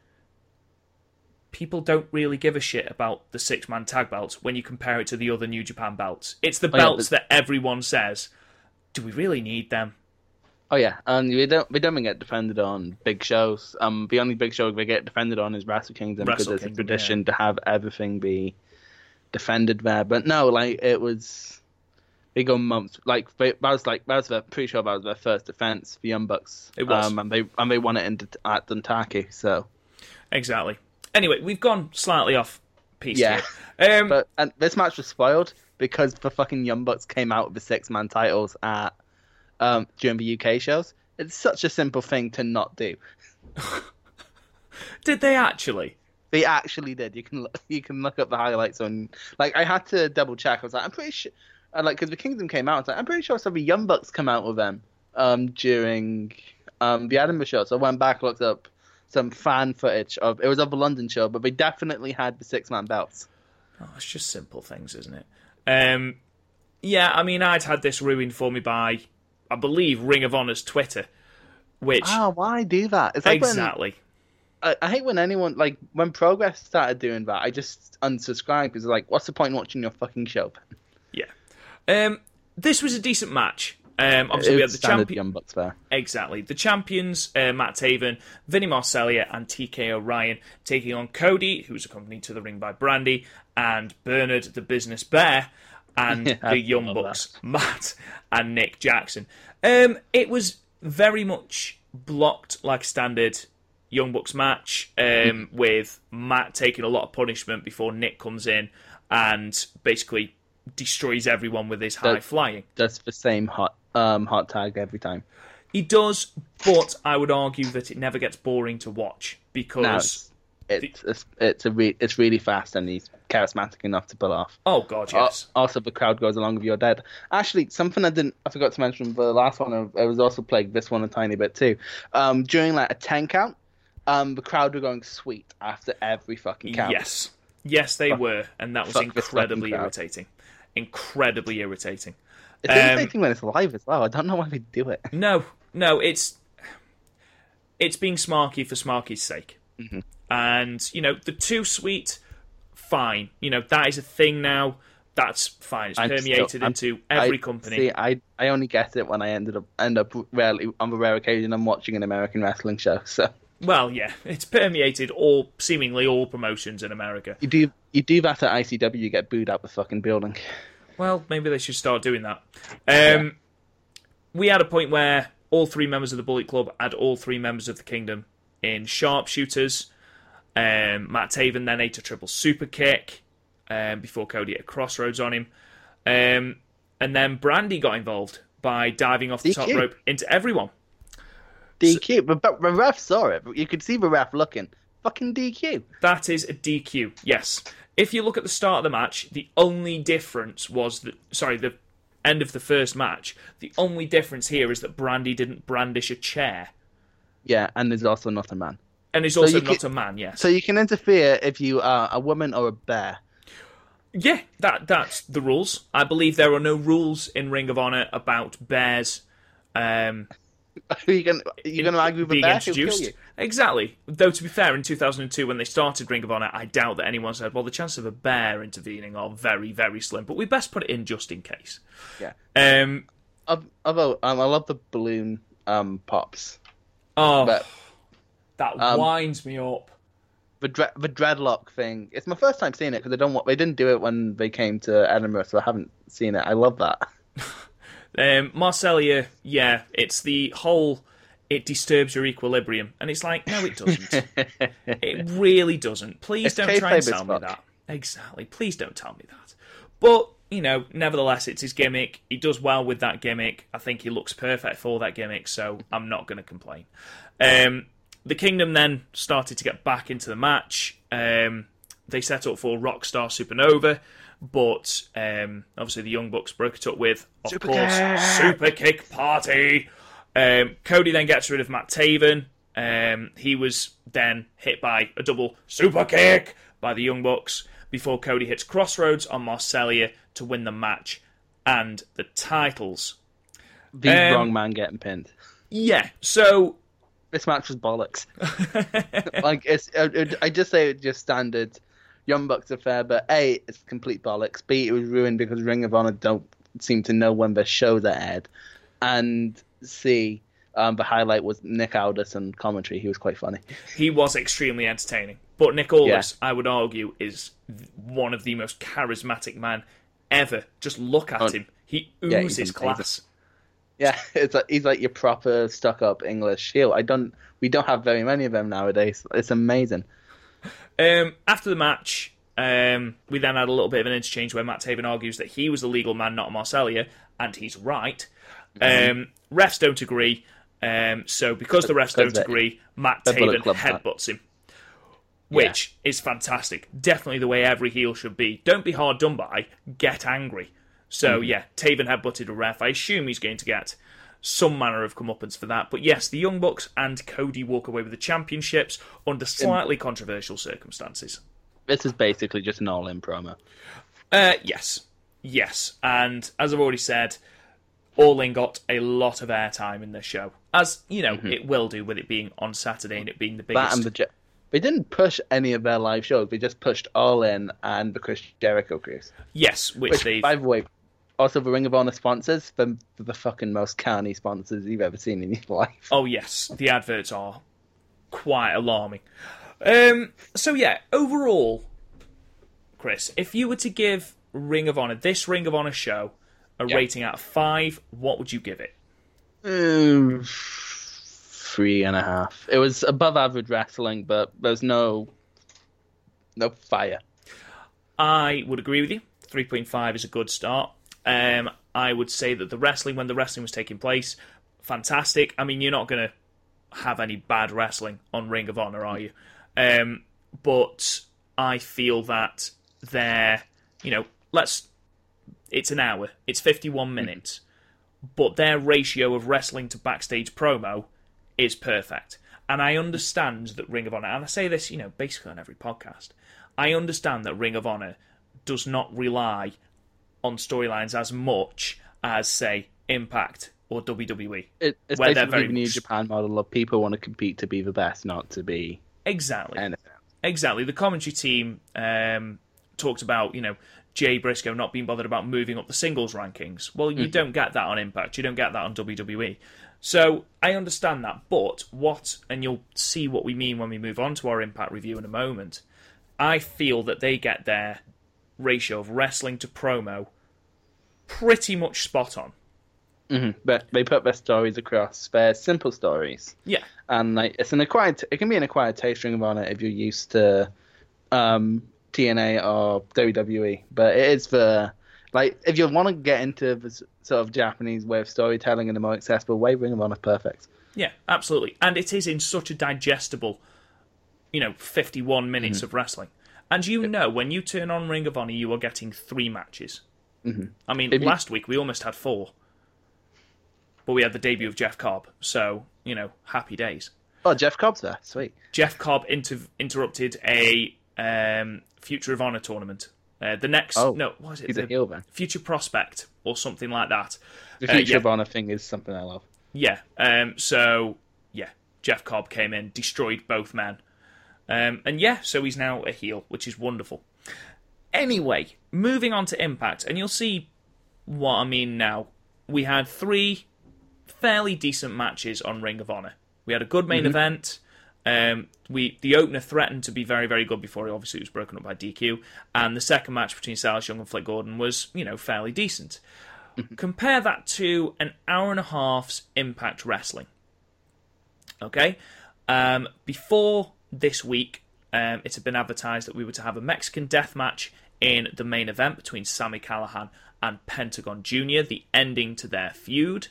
people don't really give a shit about the six-man tag belts when you compare it to the other New Japan belts. It's the oh, belts yeah, but... that everyone says, do we really need them? Oh yeah, and um, we don't we don't get defended on big shows. Um, the only big show we get defended on is Wrestle Kingdom because it's a tradition yeah. to have everything be defended there. But no, like it was, they go months. Like they, that was like that was their, pretty sure that was their first defense, the Young Bucks. It was, um, and they and they won it in, at Dantaki. So exactly. Anyway, we've gone slightly off piece. Yeah, here. Um, but and this match was spoiled because the fucking Young Bucks came out with the six man titles at. Um, during the U K shows. It's such a simple thing to not do. Did they actually? They actually did. You can look, you can look up the highlights on. Like I had to double check. I was like, I'm pretty sure. Like because the Kingdom came out, I was like, I'm pretty sure I saw the Young Bucks come out with them um, during um, the Edinburgh show. So I went back, looked up some fan footage of. It was of the London show, but they definitely had the six man belts. Oh, it's just simple things, isn't it? Um, yeah, I mean, I'd had this ruined for me by. I believe Ring of Honor's Twitter, which oh, why do that? It's like exactly. When, I, I hate when anyone like when Progress started doing that. I just unsubscribed because like, what's the point in watching your fucking show? Yeah, um, this was a decent match. Um, obviously, we had the champions. Exactly, the champions uh, Matt Taven, Vinny Marcellia, and T K O'Ryan taking on Cody, who was accompanied to the ring by Brandy and Bernard, the Business Bear. And yeah, the Young Bucks, that. Matt and Nick Jackson. Um, it was very much blocked like standard Young Bucks match, um, with Matt taking a lot of punishment before Nick comes in and basically destroys everyone with his high flying. That's the same hot um, hot tag every time. He does, but I would argue that it never gets boring to watch because... No. It's it's it's, a re- it's really fast and he's charismatic enough to pull off. Oh god, yes. Also, the crowd goes along with your dad. Actually, something I didn't I forgot to mention the last one. I was also plagued this one a tiny bit too. Um, during like a ten count, um, the crowd were going sweet after every fucking count. Yes, yes, they fuck, were, and that was incredibly irritating. Incredibly irritating. It's um, irritating when it's live as well. I don't know why they do it. No, no, it's it's being smarky for smarky's sake. Mm-hmm. And, you know, the too sweet, fine. You know, that is a thing now. That's fine. It's I'm permeated still, into every I, company. See, I, I only get it when I ended up end up rarely on the rare occasion I'm watching an American wrestling show. So well, yeah, it's permeated all seemingly all promotions in America. You do you do that at I C W, you get booed out the fucking building. Well, maybe they should start doing that. Um, yeah. We had a point where all three members of the Bullet Club had all three members of the Kingdom in sharpshooters. Um, Matt Taven then ate a triple super kick um, before Cody hit a crossroads on him. Um, and then Brandy got involved by diving off the D Q. Top rope into everyone. D Q, so, but the ref saw it. You could see the ref looking. fucking D Q. That is a D Q, yes. If you look at the start of the match, the only difference was that... Sorry, the end of the first match. The only difference here is that Brandy didn't brandish a chair. Yeah, and there's also not a man. And it's so also not can, a man, yes. So you can interfere if you are a woman or a bear. Yeah, that that's the rules. I believe there are no rules in Ring of Honor about bears. Um, are you going to argue with a bear? He'll kill you. Exactly. Though, to be fair, in two thousand two, when they started Ring of Honor, I doubt that anyone said, well, the chances of a bear intervening are very, very slim, but we best put it in just in case. Yeah. Um, Although, um, I love the balloon um, pops. Oh, but, that um, winds me up. The, dre- the dreadlock thing. It's my first time seeing it, because they, don't, they didn't do it when they came to Edinburgh, so I haven't seen it. I love that. um, Marcellia, yeah, it's the whole... It disturbs your equilibrium. And it's like, no, it doesn't. It really doesn't. Please it's don't try and tell me that. Exactly. Please don't tell me that. But, you know, nevertheless, it's his gimmick. He does well with that gimmick. I think he looks perfect for that gimmick, so I'm not going to complain. Um, the Kingdom then started to get back into the match. Um, they set up for Rockstar Supernova, but um, obviously the Young Bucks broke it up with, of Super course, kick. Super Kick Party. Um, Cody then gets rid of Matt Taven. Um, he was then hit by a double super kick by the Young Bucks before Cody hits Crossroads on Marcellia to win the match and the titles. The um, wrong man getting pinned. Yeah, so... This match was bollocks. Like, it's, it, I just say it's just standard Young Bucks affair, but A, it's complete bollocks. B, it was ruined because Ring of Honor don't seem to know when their shows are aired. And... See, um, the highlight was Nick Aldis and commentary. He was quite funny. He was extremely entertaining. But Nick Aldis, yeah. I would argue, is one of the most charismatic man ever. Just look at oh, him. He oozes yeah, class. A, yeah, it's like, he's like your proper stuck-up English heel. I don't. We don't have very many of them nowadays. It's amazing. Um, after the match, um, we then had a little bit of an interchange where Matt Taven argues that he was the legal man, not Marcellia, and he's right. Mm-hmm. Um, refs don't agree, um, so because the refs don't agree, Matt Taven headbutts him, which yeah. is fantastic. Definitely the way every heel should be. Don't be hard done by, get angry. So mm-hmm. yeah, Taven headbutted a ref. I assume he's going to get some manner of comeuppance for that. But yes, the Young Bucks and Cody walk away with the championships under slightly In- controversial circumstances. This is basically just an all-in promo. Uh, yes, yes, and as I've already said... All In got a lot of airtime in the show, as you know mm-hmm. it will do with it being on Saturday and it being the biggest. That and the Je- they didn't push any of their live shows; they just pushed All In and the Chris Jericho cruise. Yes, which, which they by the way, also the Ring of Honor sponsors, the the fucking most canny sponsors you've ever seen in your life. Oh yes, the adverts are quite alarming. Um, so yeah, overall, Chris, if you were to give Ring of Honor this Ring of Honor show. A yep. rating out of five, what would you give it? Um, three and a half. It was above average wrestling, but there's no no fire. I would agree with you. three point five is a good start. Um, I would say that the wrestling, when the wrestling was taking place, fantastic. I mean, you're not going to have any bad wrestling on Ring of Honor, are you? Um, but I feel that they're, you know, let's... It's an hour. It's fifty-one minutes. Mm-hmm. But their ratio of wrestling to backstage promo is perfect. And I understand that Ring of Honor, and I say this, you know, basically on every podcast, I understand that Ring of Honor does not rely on storylines as much as, say, Impact or W W E. It, it's where basically very the New much... Japan model of people want to compete to be the best, not to be exactly anything. Exactly. The commentary team um, talked about, you know, Jay Briscoe not being bothered about moving up the singles rankings. Well, you mm-hmm. don't get that on Impact. You don't get that on W W E. So I understand that, but what, and you'll see what we mean when we move on to our Impact review in a moment, I feel that they get their ratio of wrestling to promo pretty much spot on. Mm-hmm. But they put their stories across. They're simple stories. Yeah. And like it's an acquired, it can be an acquired taste Ring of Honor if you're used to... Um, T N A or W W E, but it is the like if you want to get into the sort of Japanese way of storytelling in a more accessible way, Ring of Honor is perfect. Yeah, absolutely, and it is in such a digestible, you know, fifty-one minutes mm-hmm. of wrestling. And you know, when you turn on Ring of Honor, you are getting three matches. Mm-hmm. I mean, if last you... week we almost had four. But we had the debut of Jeff Cobb, so, you know, happy days. Oh, Jeff Cobb's there. Sweet. Jeff Cobb inter- interrupted a um, Future of Honor tournament. Uh, the next... Oh, no, what is it? He's the a heel then. Future Prospect or something like that. The Future uh, yeah. of Honor thing is something I love. Yeah. Um, so, yeah. Jeff Cobb came in, destroyed both men. Um, and yeah, so he's now a heel, which is wonderful. Anyway, moving on to Impact, and you'll see what I mean now. We had three fairly decent matches on Ring of Honor. We had a good main mm-hmm. event. Um, we the opener threatened to be very, very good before he obviously was broken up by D Q. And the second match between Silas Young and Flip Gordon was, you know, fairly decent. Mm-hmm. Compare that to an hour and a half's Impact Wrestling. Okay? Um, before this week, um, it had been advertised that we were to have a Mexican death match in the main event between Sami Callihan and Pentagon Junior, the ending to their feud.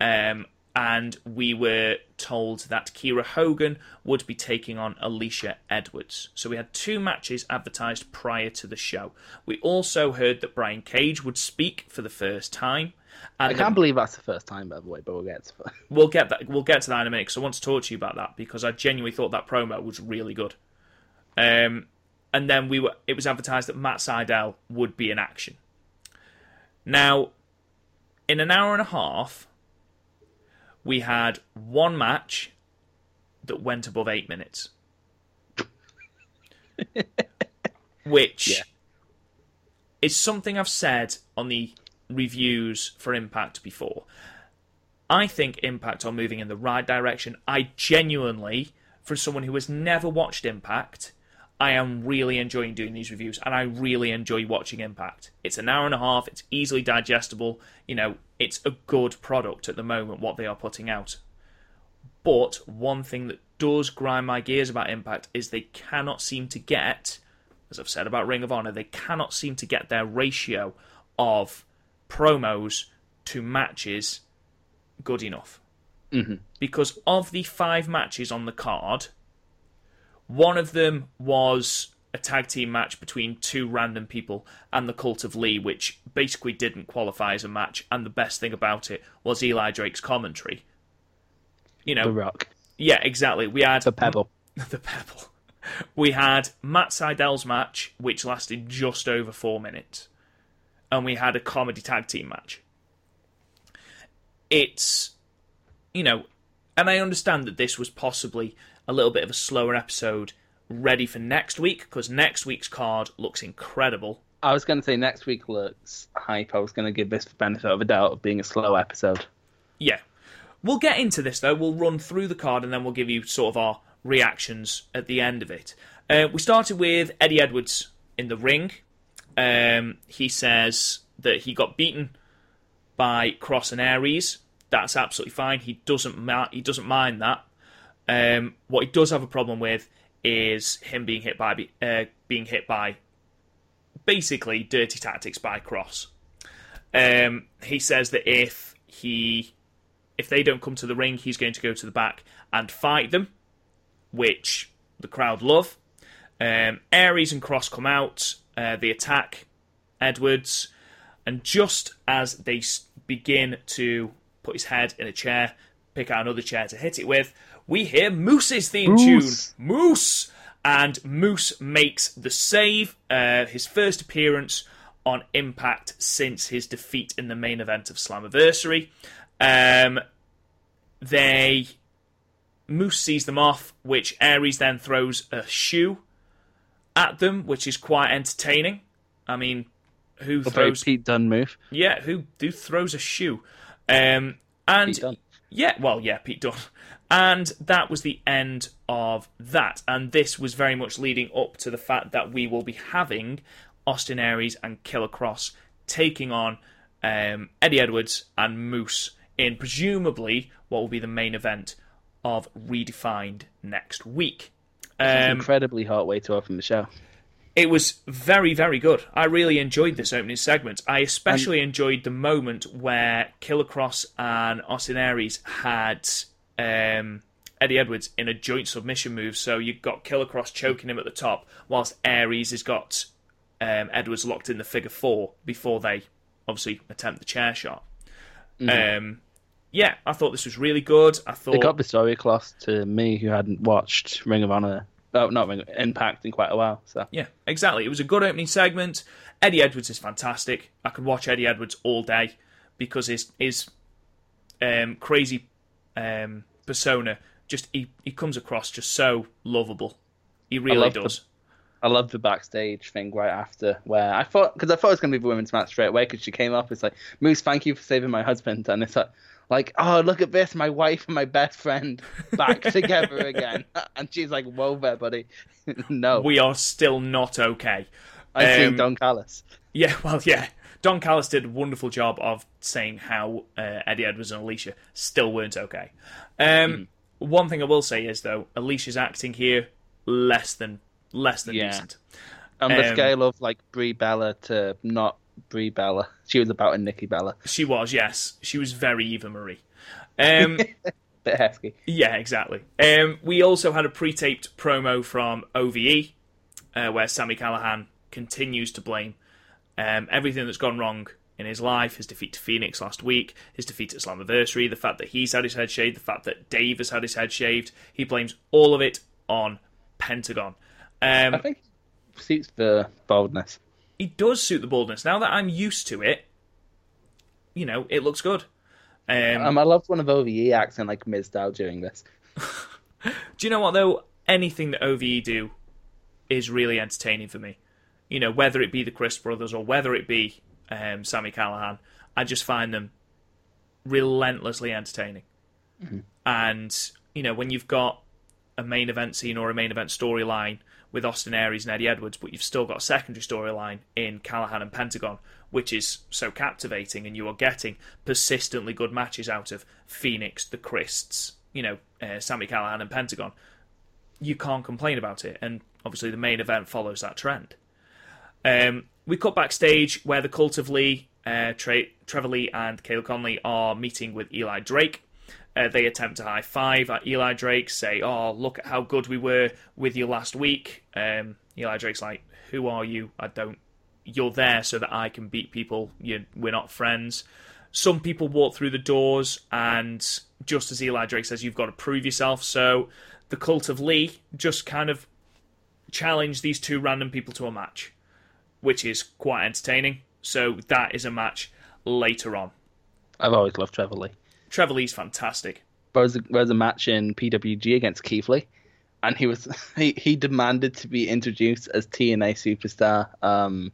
Um, and we were told that Keira Hogan would be taking on Alicia Edwards. So we had two matches advertised prior to the show. We also heard that Brian Cage would speak for the first time. And I can't then, believe that's the first time, by the way, but we'll get to that. We'll get, that, we'll get to that in a minute, because I want to talk to you about that, because I genuinely thought that promo was really good. Um, and then we were. It was advertised that Matt Sydal would be in action. Now, in an hour and a half, we had one match that went above eight minutes. Which yeah. is something I've said on the reviews for Impact before. I think Impact are moving in the right direction. I genuinely, for someone who has never watched Impact, I am really enjoying doing these reviews, and I really enjoy watching Impact. It's an hour and a half, it's easily digestible, you know, it's a good product at the moment, what they are putting out. But one thing that does grind my gears about Impact is they cannot seem to get, as I've said about Ring of Honor, they cannot seem to get their ratio of promos to matches good enough. Mm-hmm. Because of the five matches on the card, one of them was a tag team match between two random people and the Cult of Lee, which basically didn't qualify as a match, and the best thing about it was Eli Drake's commentary. You know, The Rock. Yeah, exactly. We had The Pebble. The Pebble. We had Matt Sydal's match, which lasted just over four minutes. And we had a comedy tag team match. It's, you know, and I understand that this was possibly a little bit of a slower episode ready for next week, because next week's card looks incredible. I was going to say next week looks hype. I was going to give this the benefit of a doubt of being a slow episode. Yeah. We'll get into this, though. We'll run through the card, and then we'll give you sort of our reactions at the end of it. Uh, we started with Eddie Edwards in the ring. Um, he says that he got beaten by Kross and Aries. That's absolutely fine. He doesn't ma- he doesn't mind that. Um, what he does have a problem with is him being hit by uh, being hit by basically dirty tactics by Kross. Um, he says that if he if they don't come to the ring, he's going to go to the back and fight them, which the crowd love. Um, Aries and Kross come out. Uh, they attack Edwards, and just as they begin to put his head in a chair, pick out another chair to hit it with, we hear Moose's theme Moose. tune, Moose, and Moose makes the save, uh, his first appearance on Impact since his defeat in the main event of Slammiversary. Um, they Moose sees them off, which Aries then throws a shoe at them, which is quite entertaining. I mean, who a throws Pete Dunne move? Yeah, who who throws a shoe? Um, and Pete Dunne. yeah, well, yeah, Pete Dunne. And that was the end of that. And this was very much leading up to the fact that we will be having Austin Aries and Killer Kross taking on um, Eddie Edwards and Moose in presumably what will be the main event of Redefined next week. Um, it's an incredibly hot way to open the show. It was very, very good. I really enjoyed this opening segment. I especially and... enjoyed the moment where Killer Kross and Austin Aries had um, Eddie Edwards in a joint submission move. So you've got Killer Kross choking him at the top, whilst Aries has got um, Edwards locked in the figure four before they obviously attempt the chair shot. Mm. Um, yeah, I thought this was really good. I thought it got the story across to me, who hadn't watched Ring of Honor. Oh, not Ring of Impact in quite a while. So yeah, exactly. It was a good opening segment. Eddie Edwards is fantastic. I could watch Eddie Edwards all day because his his um, crazy um, persona just he, he comes across just so lovable. He really does. The, I love the backstage thing right after, where I thought because I thought it was going to be the women's match straight away, because she came up. It's like, Moose, thank you for saving my husband, and it's like. Like, oh, look at this, my wife and my best friend back together again. And she's like, whoa there, buddy. No. We are still not okay. I um, see Don Callis. Yeah, well, yeah. Don Callis did a wonderful job of saying how uh, Eddie Edwards and Alicia still weren't okay. Um, mm. One thing I will say is, though, Alicia's acting here less than less than yeah. decent. On the um, scale of, like, Brie Bella to not... Brie Bella. She was about in Nikki Bella. She was, yes. She was very Eva Marie. Um, Bit hefty. Yeah, exactly. Um, we also had a pre-taped promo from O V E uh, where Sami Callihan continues to blame um, everything that's gone wrong in his life, his defeat to Fénix last week, his defeat at Slammiversary, the fact that he's had his head shaved, the fact that Dave has had his head shaved. He blames all of it on Pentagon. Um, I think he suits the boldness. He does suit the baldness. Now that I'm used to it, you know, it looks good. Um, um, I loved one of O V E acting like Miz Dow doing this. Do you know what, though? Anything that O V E do is really entertaining for me. You know, whether it be the Chris Brothers or whether it be um, Sami Callihan, I just find them relentlessly entertaining. Mm-hmm. And, you know, when you've got a main event scene or a main event storyline with Austin Aries and Eddie Edwards, but you've still got a secondary storyline in Callihan and Pentagon, which is so captivating, and you are getting persistently good matches out of Fénix, the Christs, you know, uh, Sami Callihan and Pentagon. You can't complain about it, and obviously the main event follows that trend. Um, we cut backstage where the Cult of Lee, uh, Tra- Trevor Lee and Kayla Conley are meeting with Eli Drake. Uh, they attempt a high five at Eli Drake, say, oh, look at how good we were with you last week. Um, Eli Drake's like, who are you? I don't... You're there so that I can beat people. You, we're not friends. Some people walk through the doors, and just as Eli Drake says, you've got to prove yourself. So the Cult of Lee just kind of challenge these two random people to a match, which is quite entertaining. So that is a match later on. I've always loved Trevor Lee. Trevor Lee's fantastic. There was, a, there was a match in P W G against Keith Lee, and he was he, he demanded to be introduced as T N A superstar. Um,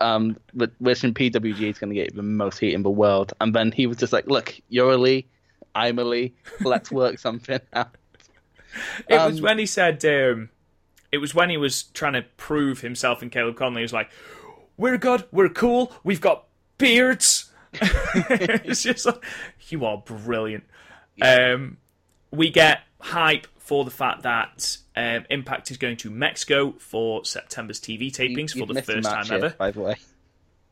um, but which in P W G is going to get the most heat in the world. And then he was just like, "Look, you're a Lee, I'm a Lee. Let's work something out." It um, was when he said, um, "It was when he was trying to prove himself." And Caleb Conley was like, "We're good. We're cool. We've got beards." It's just like, you are brilliant. Um, we get hype for the fact that um, Impact is going to Mexico for September's T V tapings you, for the first time here, ever. By the way,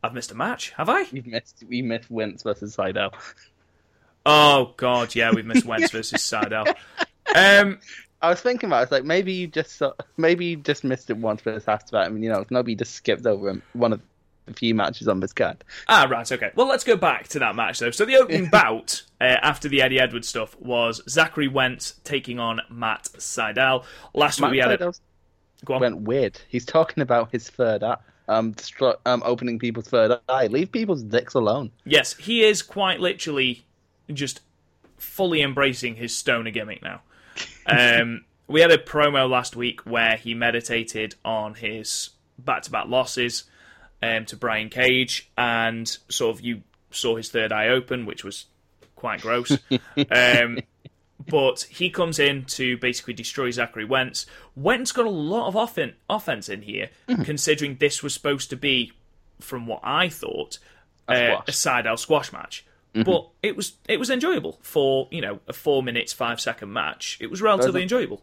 I've missed a match. Have I? You've missed. We missed Wentz versus Sydal. Oh God, yeah, we've missed Wentz versus Sydal. Um, I was thinking about it. I was like, maybe you just maybe you just missed it once, but it's after that. I mean, you know, maybe you just skipped over him. One of a few matches on this card. Ah, right, okay. Well, let's go back to that match, though. So the opening bout, uh, after the Eddie Edwards stuff, was Zachary Wentz taking on Matt Sydal. Last Matt week we had Sydal's a... Go on. Went weird. He's talking about his third eye, um, distru- um, opening people's third eye. Leave people's dicks alone. Yes, he is quite literally just fully embracing his stoner gimmick now. Um, we had a promo last week where he meditated on his back-to-back losses Um, to Brian Cage, and sort of you saw his third eye open, which was quite gross. um, but he comes in to basically destroy Zachary Wentz. Wentz got a lot of offen- offense in here, mm-hmm. considering this was supposed to be, from what I thought, a, uh, a Sydal squash match. Mm-hmm. But it was it was enjoyable for, you know, a four minutes five second match. It was relatively enjoyable.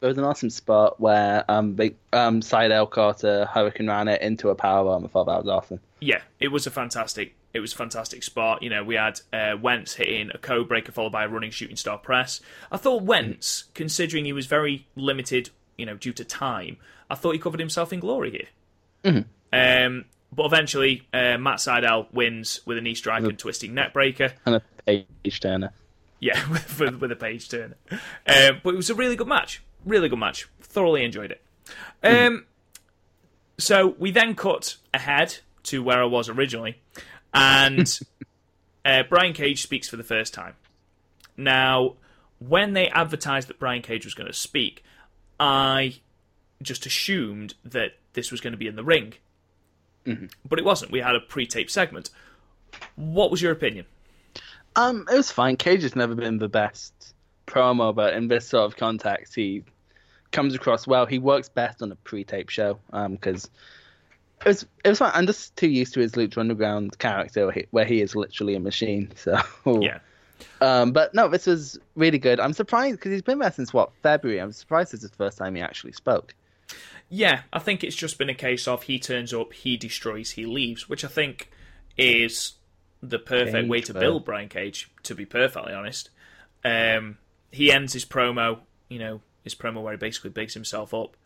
There was an awesome spot where um, they, um, Sydal caught a Hurricane Rana into a powerbomb. I thought that was awesome. Yeah, it was a fantastic It was a fantastic spot. You know, we had uh, Wentz hitting a code breaker followed by a running shooting star press. I thought Wentz, considering he was very limited, you know, due to time, I thought he covered himself in glory here. Mm-hmm. Um, but eventually, uh, Matt Sydal wins with a knee strike and twisting neck breaker. And a page turner. Yeah, with, with, with a page turner. Um, but it was a really good match. Really good match. Thoroughly enjoyed it. Um, mm-hmm. So we then cut ahead to where I was originally. And uh, Brian Cage speaks for the first time. Now, when they advertised that Brian Cage was going to speak, I just assumed that this was going to be in the ring. Mm-hmm. But it wasn't. We had a pre-taped segment. What was your opinion? Um, it was fine. Cage has never been the best promo, but in this sort of context, he comes across well. He works best on a pre-tape show because... Um, It was, it was fun. I'm just too used to his Lucha Underground character where he, where he is literally a machine. So yeah. Um, but no, this was really good. I'm surprised because he's been there since, what, February. I'm surprised this is the first time he actually spoke. Yeah, I think it's just been a case of he turns up, he destroys, he leaves, which I think is the perfect Cage way to build Brian Cage, to be perfectly honest. Um, he ends his promo, you know, his promo where he basically bigs himself up.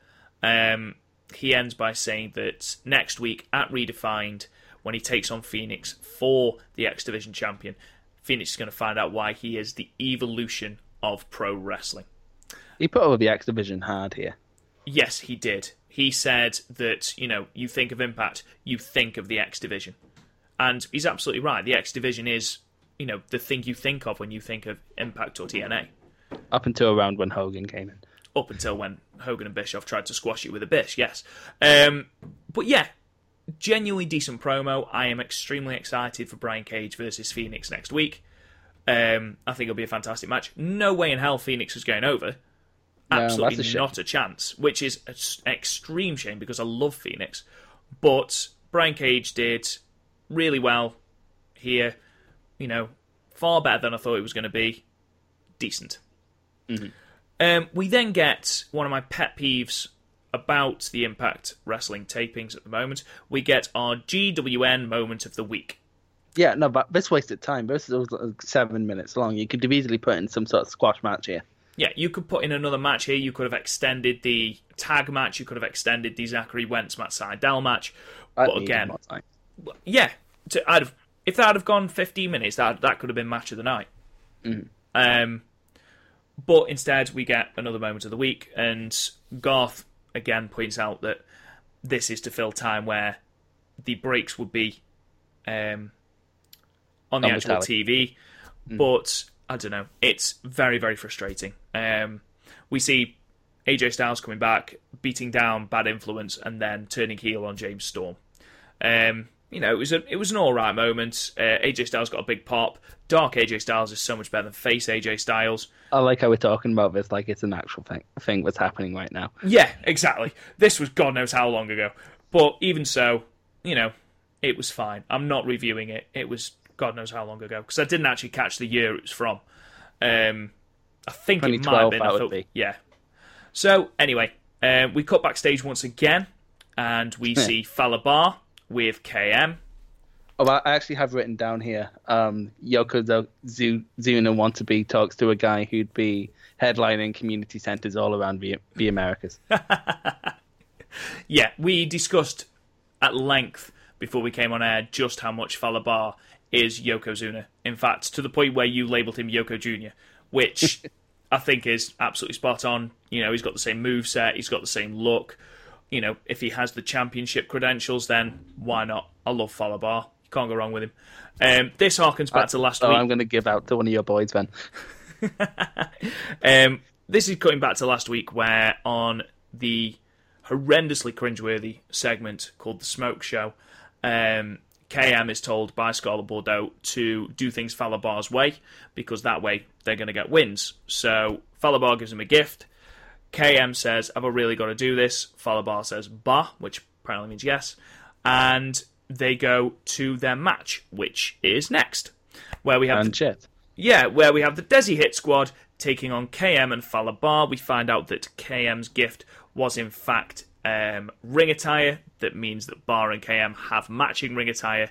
Um He ends by saying that next week at Redefined, when he takes on Fénix for the X Division champion, Fénix is going to find out why he is the evolution of pro wrestling. He put over the X Division hard here. Yes, he did. He said that, you know, you think of Impact, you think of the X Division. And he's absolutely right. The X Division is, you know, the thing you think of when you think of Impact or T N A. Up until around when Hogan came in. Up until when Hogan and Bischoff tried to squash it with a bish, yes. Um, but yeah, genuinely decent promo. I am extremely excited for Brian Cage versus Fénix next week. Um, I think it'll be a fantastic match. No way in hell Fénix is going over. Absolutely no, a not a chance, which is an extreme shame because I love Fénix. But Brian Cage did really well here. You know, far better than I thought it was going to be. Decent. Mm-hmm. Um, we then get one of my pet peeves about the Impact Wrestling tapings at the moment. We get our G W N moment of the week. Yeah, no, but this wasted time. This is seven minutes long. You could have easily put in some sort of squash match here. Yeah, you could put in another match here. You could have extended the tag match. You could have extended the Zachary Wentz Matt Sydal match. I'd but again, more time. yeah, to, I'd have, if that had gone fifteen minutes, that that could have been match of the night. Mm. Um. But instead, we get another moment of the week, and Garth, again, points out that this is to fill time where the breaks would be um, on the on actual the T V. Mm. But, I don't know, it's very, very frustrating. Um, we see A J Styles coming back, beating down Bad Influence, and then turning heel on James Storm. Um, you know, it was, a, it was an alright moment. Uh, A J Styles got a big pop. Dark A J Styles is so much better than face A J Styles. I like how we're talking about this like it's an actual thing, thing that's happening right now. Yeah, exactly. This was God knows how long ago. But even so, you know, it was fine. I'm not reviewing it. It was God knows how long ago. Because I didn't actually catch the year it was from. Um, I think it might have been. I thought, be. Yeah. So, anyway, uh, we cut backstage once again. And we yeah. see Falabar with K M. Oh, I actually have written down here, um, Yokozuna wannabe talks to a guy who'd be headlining community centres all around the, the Americas. Yeah, we discussed at length before we came on air just how much Falabar is Yokozuna. In fact, to the point where you labelled him Yoko Junior, which I think is absolutely spot on. You know, he's got the same moveset, he's got the same look. You know, if he has the championship credentials, then why not? I love Falabar. Can't go wrong with him. Um, this harkens back I, to last oh, week. I'm going to give out to one of your boys, then. um, this is cutting back to last week, where on the horrendously cringeworthy segment called The Smoke Show, um, K M is told by Scarlett Bordeaux to do things Falabar's way, because that way they're going to get wins. So Falabar gives him a gift. K M says, have I really got to do this? Falabar says, bah, which apparently means yes. And they go to their match, which is next, where we have and the, shit. yeah, where we have the Desi Hit Squad taking on K M and Falabar. We find out that K M's gift was in fact um, ring attire. That means that Bar and K M have matching ring attire,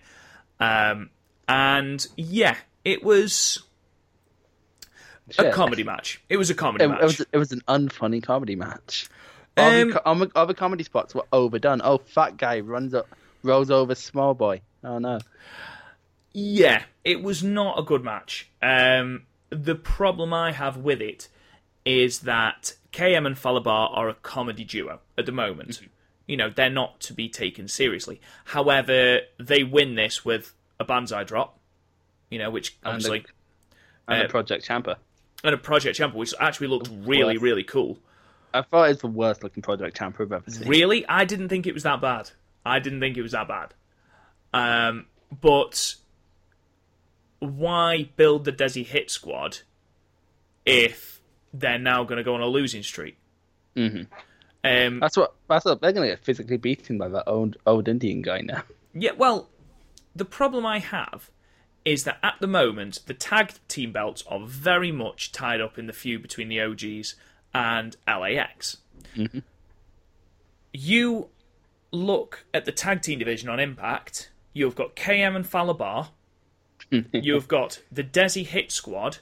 um, And yeah, it was Shit. a comedy match. It was a comedy it, match. It was, it was an unfunny comedy match. Um, all, the, all the comedy spots were overdone. Oh, fat guy runs up, rolls over small boy. Oh, no. Yeah, it was not a good match. Um, the problem I have with it is that K M and Falabar are a comedy duo at the moment. Mm-hmm. You know, they're not to be taken seriously. However, they win this with a Banzai drop, you know, which obviously... And a, and uh, a Project Champa. And a Project Champa, which actually looked really, really cool. I thought it was the worst looking Project Champa I've ever seen. Really? I didn't think it was that bad. I didn't think it was that bad. Um, but why build the Desi Hit Squad if they're now going to go on a losing streak? Mm-hmm. Um, that's what. That's what they're going to get physically beaten by that old old Indian guy now. Yeah. Well, the problem I have is that at the moment the tag team belts are very much tied up in the feud between the O Gs and L A X. Mm-hmm. You look at the tag team division on Impact, you've got K M and Falabar, you've got the Desi Hit Squad,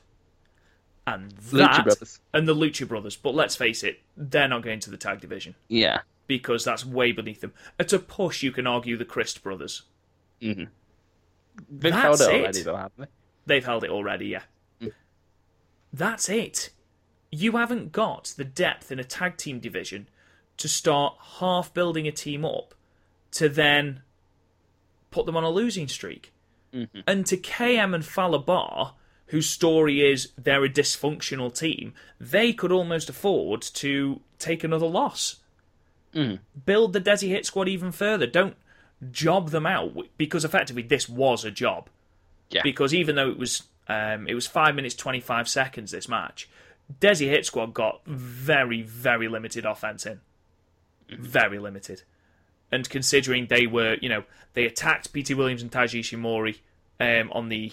and that, Lucha and the Lucha Brothers. But let's face it, they're not going to the tag division. Yeah. Because that's way beneath them. At a push, you can argue the Christ Brothers. Mm-hmm. They've that's held it already, it. though, haven't they? They've held it already, yeah. Mm. That's it. You haven't got the depth in a tag team division to start half building a team up to then put them on a losing streak. Mm-hmm. And to K M and Falabar, whose story is they're a dysfunctional team, they could almost afford to take another loss. Mm. Build the Desi Hit Squad even further. Don't job them out, because effectively this was a job. Yeah. Because even though it was um, it was five minutes, twenty-five seconds, this match, Desi Hit Squad got very, very limited offense in. Mm-hmm. Very limited. And considering they were, you know, they attacked P T Williams and Taiji Ishimori um, on the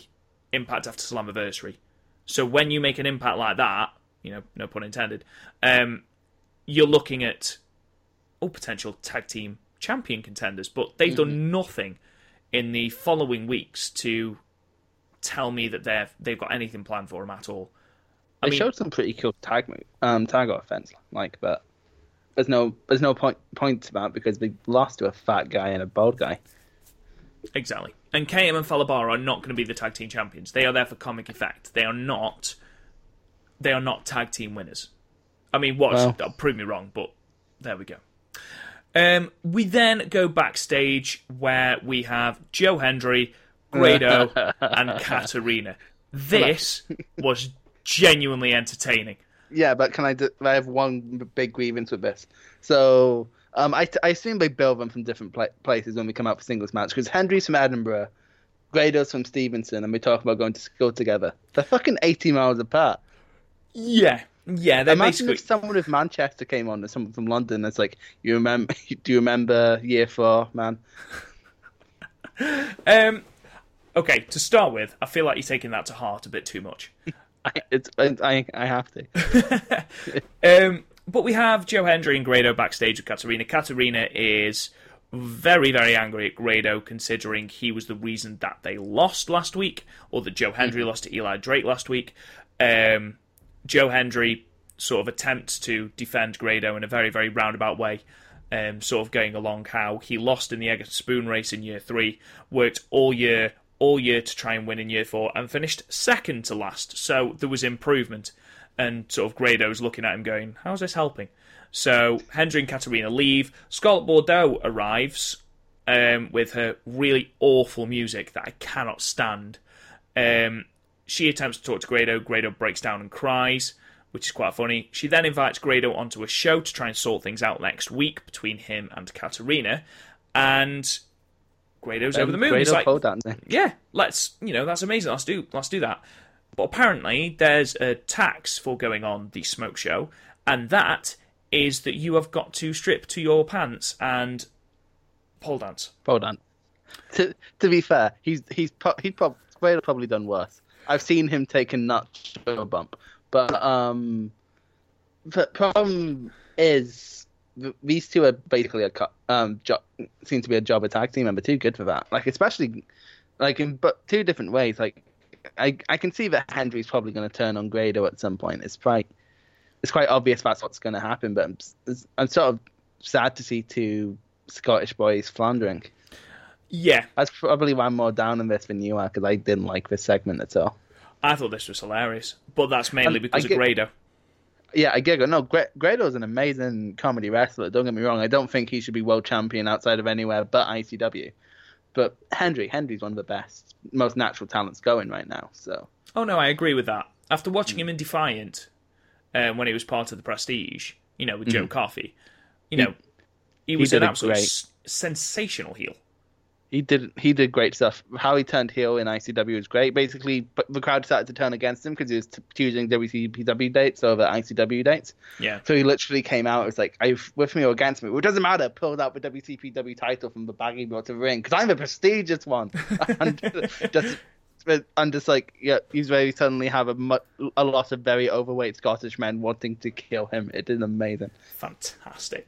Impact after Slammiversary. So when you make an impact like that, you know, no pun intended, um, you're looking at all oh, potential tag team champion contenders. But they've mm-hmm. done nothing in the following weeks to tell me that they've they've got anything planned for them at all. I they mean, showed some pretty cool tag move, um, tag offense, like, but there's no there's no point points about because they lost to a fat guy and a bald guy. Exactly, and K M and Falabar are not going to be the tag team champions. They are there for comic effect. They are not. They are not tag team winners. I mean, what? Well, that'll prove me wrong, but there we go. Um, we then go backstage where we have Joe Hendry, Grado, and Katarina. This was genuinely entertaining. Yeah, but can I? Do, I have one big grievance with this. So um, I, I assume they build them from different pla- places when we come out for singles match, because Hendry's from Edinburgh, Grado's from Stevenson, and we talk about going to school together. They're fucking eighty miles apart. Yeah, yeah. Imagine basically... if someone with Manchester came on and someone from London. It's like, you remember? Do you remember year four, man? um, okay. To start with, I feel like you're taking that to heart a bit too much. I, it's, I I have to. um, but we have Joe Hendry and Grado backstage with Katarina. Katarina is very, very angry at Grado, considering he was the reason that they lost last week, or that Joe Hendry mm-hmm. lost to Eli Drake last week. Um, Joe Hendry sort of attempts to defend Grado in a very, very roundabout way, um, sort of going along how he lost in the Egg and Spoon race in year three, worked all year all year to try and win in year four, and finished second to last. So there was improvement. And sort of Grado's looking at him going, how's this helping? So Hendry and Katarina leave. Scarlett Bordeaux arrives um, with her really awful music that I cannot stand. Um, she attempts to talk to Grado. Grado breaks down and cries, which is quite funny. She then invites Grado onto a show to try and sort things out next week between him and Katarina. And Grado's um, over the moon. Grado like, pole dancing. Yeah, let's, you know, that's amazing. Let's do, let's do that. But apparently there's a tax for going on the smoke show, and that is that you have got to strip to your pants and pole dance. Pole dance. To, to be fair, he's he's he's probably, Grado's probably done worse. I've seen him take a nut or a bump, but um, the problem is, these two are basically a um, jo- seem to be a jobber tag team member too good for that. Like, especially like in but two different ways. Like I I can see that Hendry's probably going to turn on Grado at some point. It's quite it's quite obvious that's what's going to happen. But I'm I'm sort of sad to see two Scottish boys floundering. Yeah, that's probably why I'm more down on this than you are, because I didn't like this segment at all. I thought this was hilarious, but that's mainly and because I of Grado. Yeah, I giggle. No, Grado's an amazing comedy wrestler. Don't get me wrong. I don't think he should be world champion outside of anywhere but I C W. But Hendry, Hendry's one of the best, most natural talents going right now. So. Oh no, I agree with that. After watching mm. him in Defiant, um, when he was part of the Prestige, you know, with Joe mm. Coffey, you know, he, he was he an absolute great... s- sensational heel. He did he did great stuff. How he turned heel in I C W was great. Basically, but the crowd started to turn against him because he was t- choosing W C P W dates over I C W dates. Yeah. So he literally came out. It was like, I've with me or against me. Well, it doesn't matter. Pulled out the W C P W title from the baggy belt of the ring because I'm a prestigious one. And just and just like yeah, he's very suddenly have a mu- a lot of very overweight Scottish men wanting to kill him. It is amazing. Fantastic.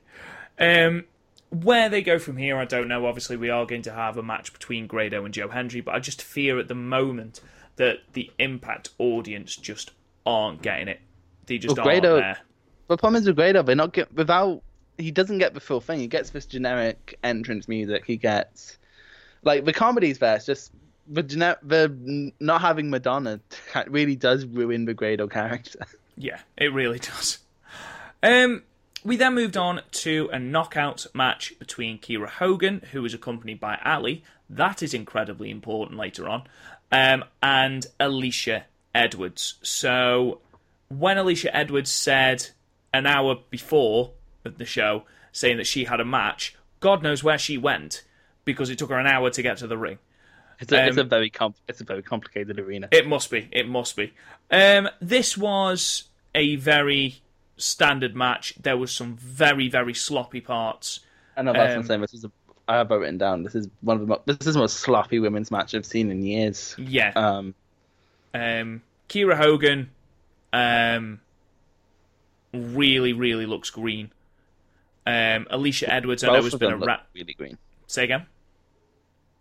Um. Where they go from here, I don't know. Obviously, we are going to have a match between Grado and Joe Hendry, but I just fear at the moment that the Impact audience just aren't getting it. They just well, aren't Grado, there. The problem is with Grado, they're not get, without. He doesn't get the full thing. He gets this generic entrance music. He gets like the comedy's there. It's just the, the not having Madonna really does ruin the Grado character. Yeah, it really does. Um. We then moved on to a knockout match between Keira Hogan, who was accompanied by Ali, that is incredibly important later on, um, and Alicia Edwards. So when Alicia Edwards said an hour before the show, saying that she had a match, God knows where she went, because it took her an hour to get to the ring. It's a, um, it's a, very, com- it's a very complicated arena. It must be, it must be. Um, this was a very... standard match. There was some very, very sloppy parts. I know that's um, what I'm saying. This is a, I have it written down. This is one of the most, this is the most sloppy women's match I've seen in years. Yeah. Um, um, Keira Hogan um, really, really looks green. Um, Alicia Edwards, I know, has been a rap. Really green. Say again.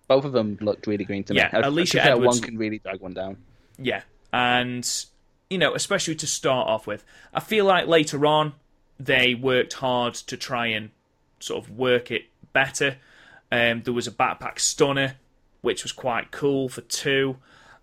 Both of them looked really green to me. Yeah, I, Alicia I Edwards. One can really drag one down. Yeah, and. You know, especially to start off with. I feel like later on, they worked hard to try and sort of work it better. Um, there was a backpack stunner, which was quite cool for two.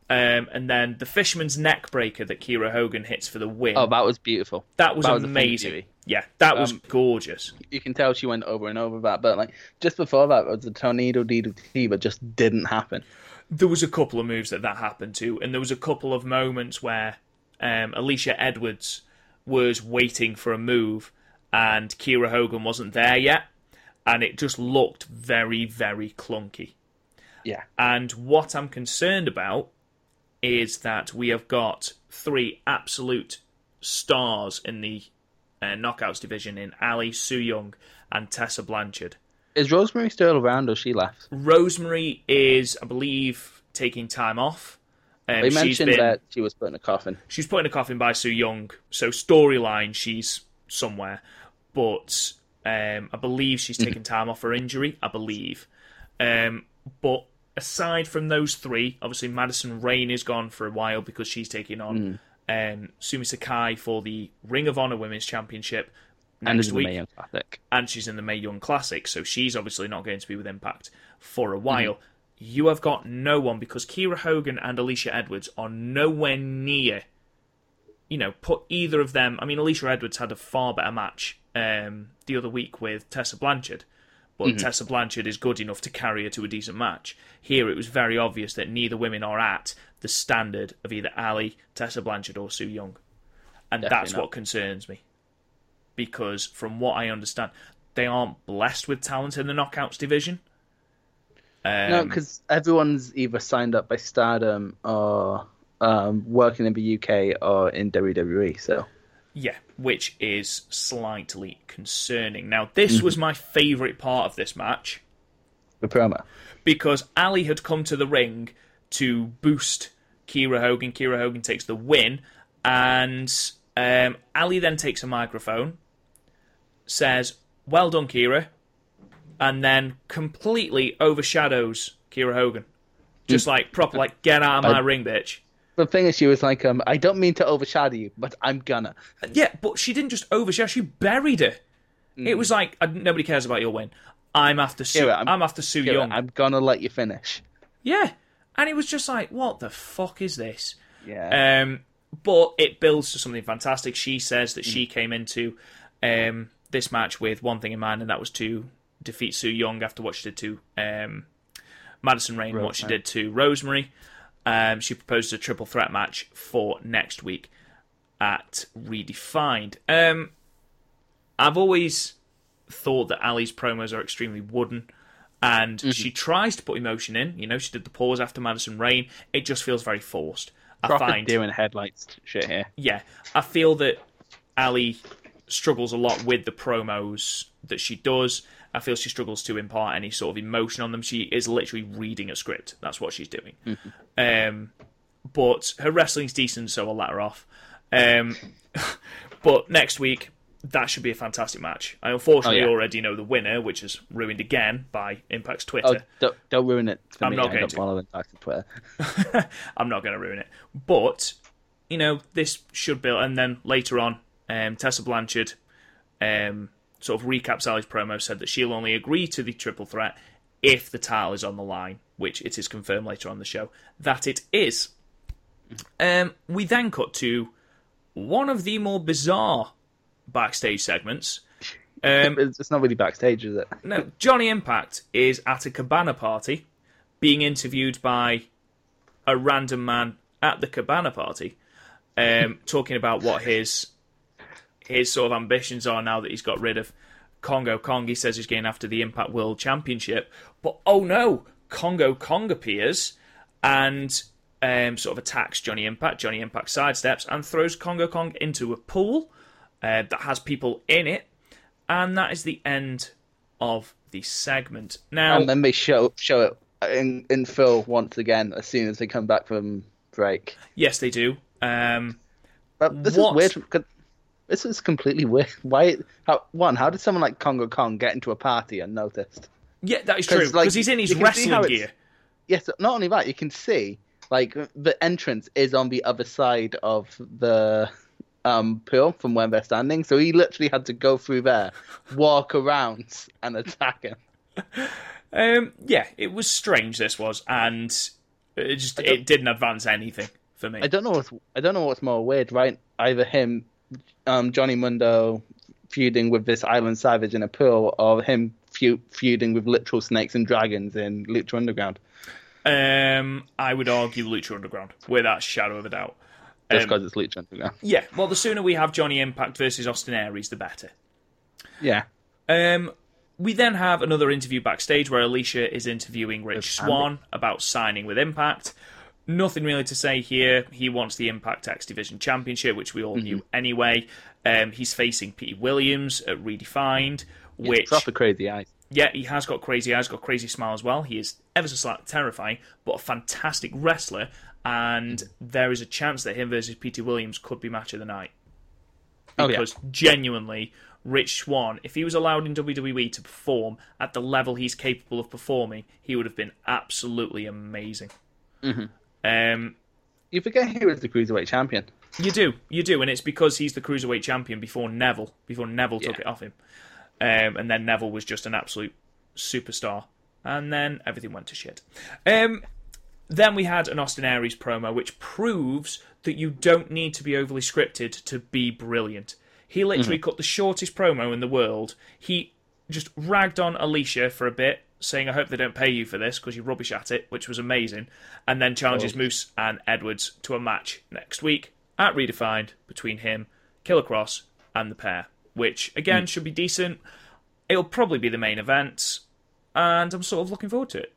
Um, and then the Fisherman's Neck Breaker that Keira Hogan hits for the win. Oh, that was beautiful. That was, that was amazing. Yeah, that um, was gorgeous. You can tell she went over and over that. But like just before that, it was the Tornado D D T, but just didn't happen. There was a couple of moves that that happened to. And there was a couple of moments where... Um, Alicia Edwards was waiting for a move and Keira Hogan wasn't there yet, and it just looked very, very clunky. Yeah. And what I'm concerned about is that we have got three absolute stars in the uh, knockouts division in Ali, Sue Young and Tessa Blanchard. Is Rosemary still around or she left? Rosemary is, I believe, taking time off. Um, they mentioned been, that she was put in a coffin. She's put in a coffin by Sue Young. So storyline, she's somewhere. But um, I believe she's taken time off her injury, I believe. Um, but aside from those three, obviously Madison Rayne is gone for a while because she's taking on mm. um, Sumi Sakai for the Ring of Honor Women's Championship next week. And she's in the Mae Young Classic. And she's in the Mae Young Classic. So she's obviously not going to be with Impact for a while. Mm. You have got no one because Keira Hogan and Alicia Edwards are nowhere near, you know, put either of them... I mean, Alicia Edwards had a far better match um, the other week with Tessa Blanchard, but mm-hmm. Tessa Blanchard is good enough to carry her to a decent match. Here it was very obvious that neither women are at the standard of either Ali, Tessa Blanchard or Sue Young. And Definitely that's not. What concerns me. Because from what I understand, they aren't blessed with talent in the knockouts division. Um, no, because everyone's either signed up by Stardom or um, working in the U K or in W W E. So, yeah, which is slightly concerning. Now, this mm-hmm. was my favourite part of this match. The promo. Because Ali had come to the ring to boost Keira Hogan. Keira Hogan takes the win. And um, Ali then takes a microphone, says, "Well done, Keira." And then completely overshadows Keira Hogan. Just like proper, like, get out of my I, ring, bitch. The thing is, she was like, um, I don't mean to overshadow you, but I'm gonna. Yeah, but she didn't just overshadow; she buried her. Mm. It was like, nobody cares about your win. I'm after Sue. Yeah, I'm, I'm after Sue yeah, Young. I'm gonna let you finish. Yeah, and it was just like, what the fuck is this? Yeah. Um, but it builds to something fantastic. She says that mm. she came into um this match with one thing in mind, and that was to defeat Sue Young after what she did to um. Madison Rayne, Rosemary. What she did to Rosemary. Um, she proposed a triple threat match for next week at Redefined. Um, I've always thought that Ali's promos are extremely wooden, and mm-hmm. she tries to put emotion in. You know, she did the pause after Madison Rayne. It just feels very forced. I Proper find doing headlights shit here. Yeah, I feel that Ali struggles a lot with the promos that she does. I feel she struggles to impart any sort of emotion on them. She is literally reading a script. That's what she's doing. Mm-hmm. Um, but her wrestling's decent, so I'll let her off. Um, but next week, that should be a fantastic match. I unfortunately oh, yeah. already know the winner, which is ruined again by Impact's Twitter. Oh, don't, don't ruin it for I'm me. Not I don't follow Impact's Twitter. I'm not going to ruin it. But, you know, this should build. And then later on, um, Tessa Blanchard... Um, sort of recaps Ali's promo, said that she'll only agree to the triple threat if the title is on the line, which it is confirmed later on in the show that it is. Um, we then cut to one of the more bizarre backstage segments. Um, it's not really backstage, is it? No, Johnny Impact is at a cabana party being interviewed by a random man at the cabana party, um, talking about what his... his sort of ambitions are now that he's got rid of Kongo Kong. He says he's going after the Impact World Championship. But, oh no, Kongo Kong appears and um, sort of attacks Johnny Impact. Johnny Impact sidesteps and throws Kongo Kong into a pool uh, that has people in it. And that is the end of the segment. Now, and then they show, show it in, in full once again as soon as they come back from break. Yes, they do. Um, but this what... is weird... This is completely weird. Why? How, one, how did someone like Kongo Kong get into a party unnoticed? Yeah, that is true. Because like, he's in his wrestling gear. Yes, not only that, you can see like the entrance is on the other side of the um, pool from where they're standing. So he literally had to go through there, walk around, and attack him. um, yeah, it was strange. This was, and it just it didn't advance anything for me. I don't know. What's, I don't know what's more weird, right? Either him. Um, Johnny Mundo feuding with this island savage in a pool, or him fe- feuding with literal snakes and dragons in Lucha Underground. Um, I would argue Lucha Underground, without a shadow of a doubt. Um, Just because it's Lucha Underground. Yeah, well, the sooner we have Johnny Impact versus Austin Aries, the better. Yeah. Um, we then have another interview backstage where Alicia is interviewing Rich Swann about signing with Impact. Nothing really to say here. He wants the Impact X Division Championship, which we all mm-hmm. knew anyway. Um, he's facing Pete Williams at Redefined, which... He's proper crazy eyes. Yeah, he has got crazy eyes, got crazy smile as well. He is ever so slightly terrifying, but a fantastic wrestler, and mm-hmm. there is a chance that him versus Pete Williams could be match of the night. Because oh, yeah. genuinely, Rich Swann, if he was allowed in W W E to perform at the level he's capable of performing, he would have been absolutely amazing. Mm-hmm. Um, you forget he was the Cruiserweight champion. You do, you do, and it's because he's the Cruiserweight champion before Neville, before Neville yeah. took it off him. Um, and then Neville was just an absolute superstar. And then everything went to shit. Um, then we had an Austin Aries promo, which proves that you don't need to be overly scripted to be brilliant. He literally mm-hmm. cut the shortest promo in the world. He just ragged on Alicia for a bit, saying, I hope they don't pay you for this because you're rubbish at it, which was amazing, and then challenges oh. Moose and Edwards to a match next week at Redefined between him, Killer Kross, and the pair, which, again, mm. should be decent. It'll probably be the main event, and I'm sort of looking forward to it.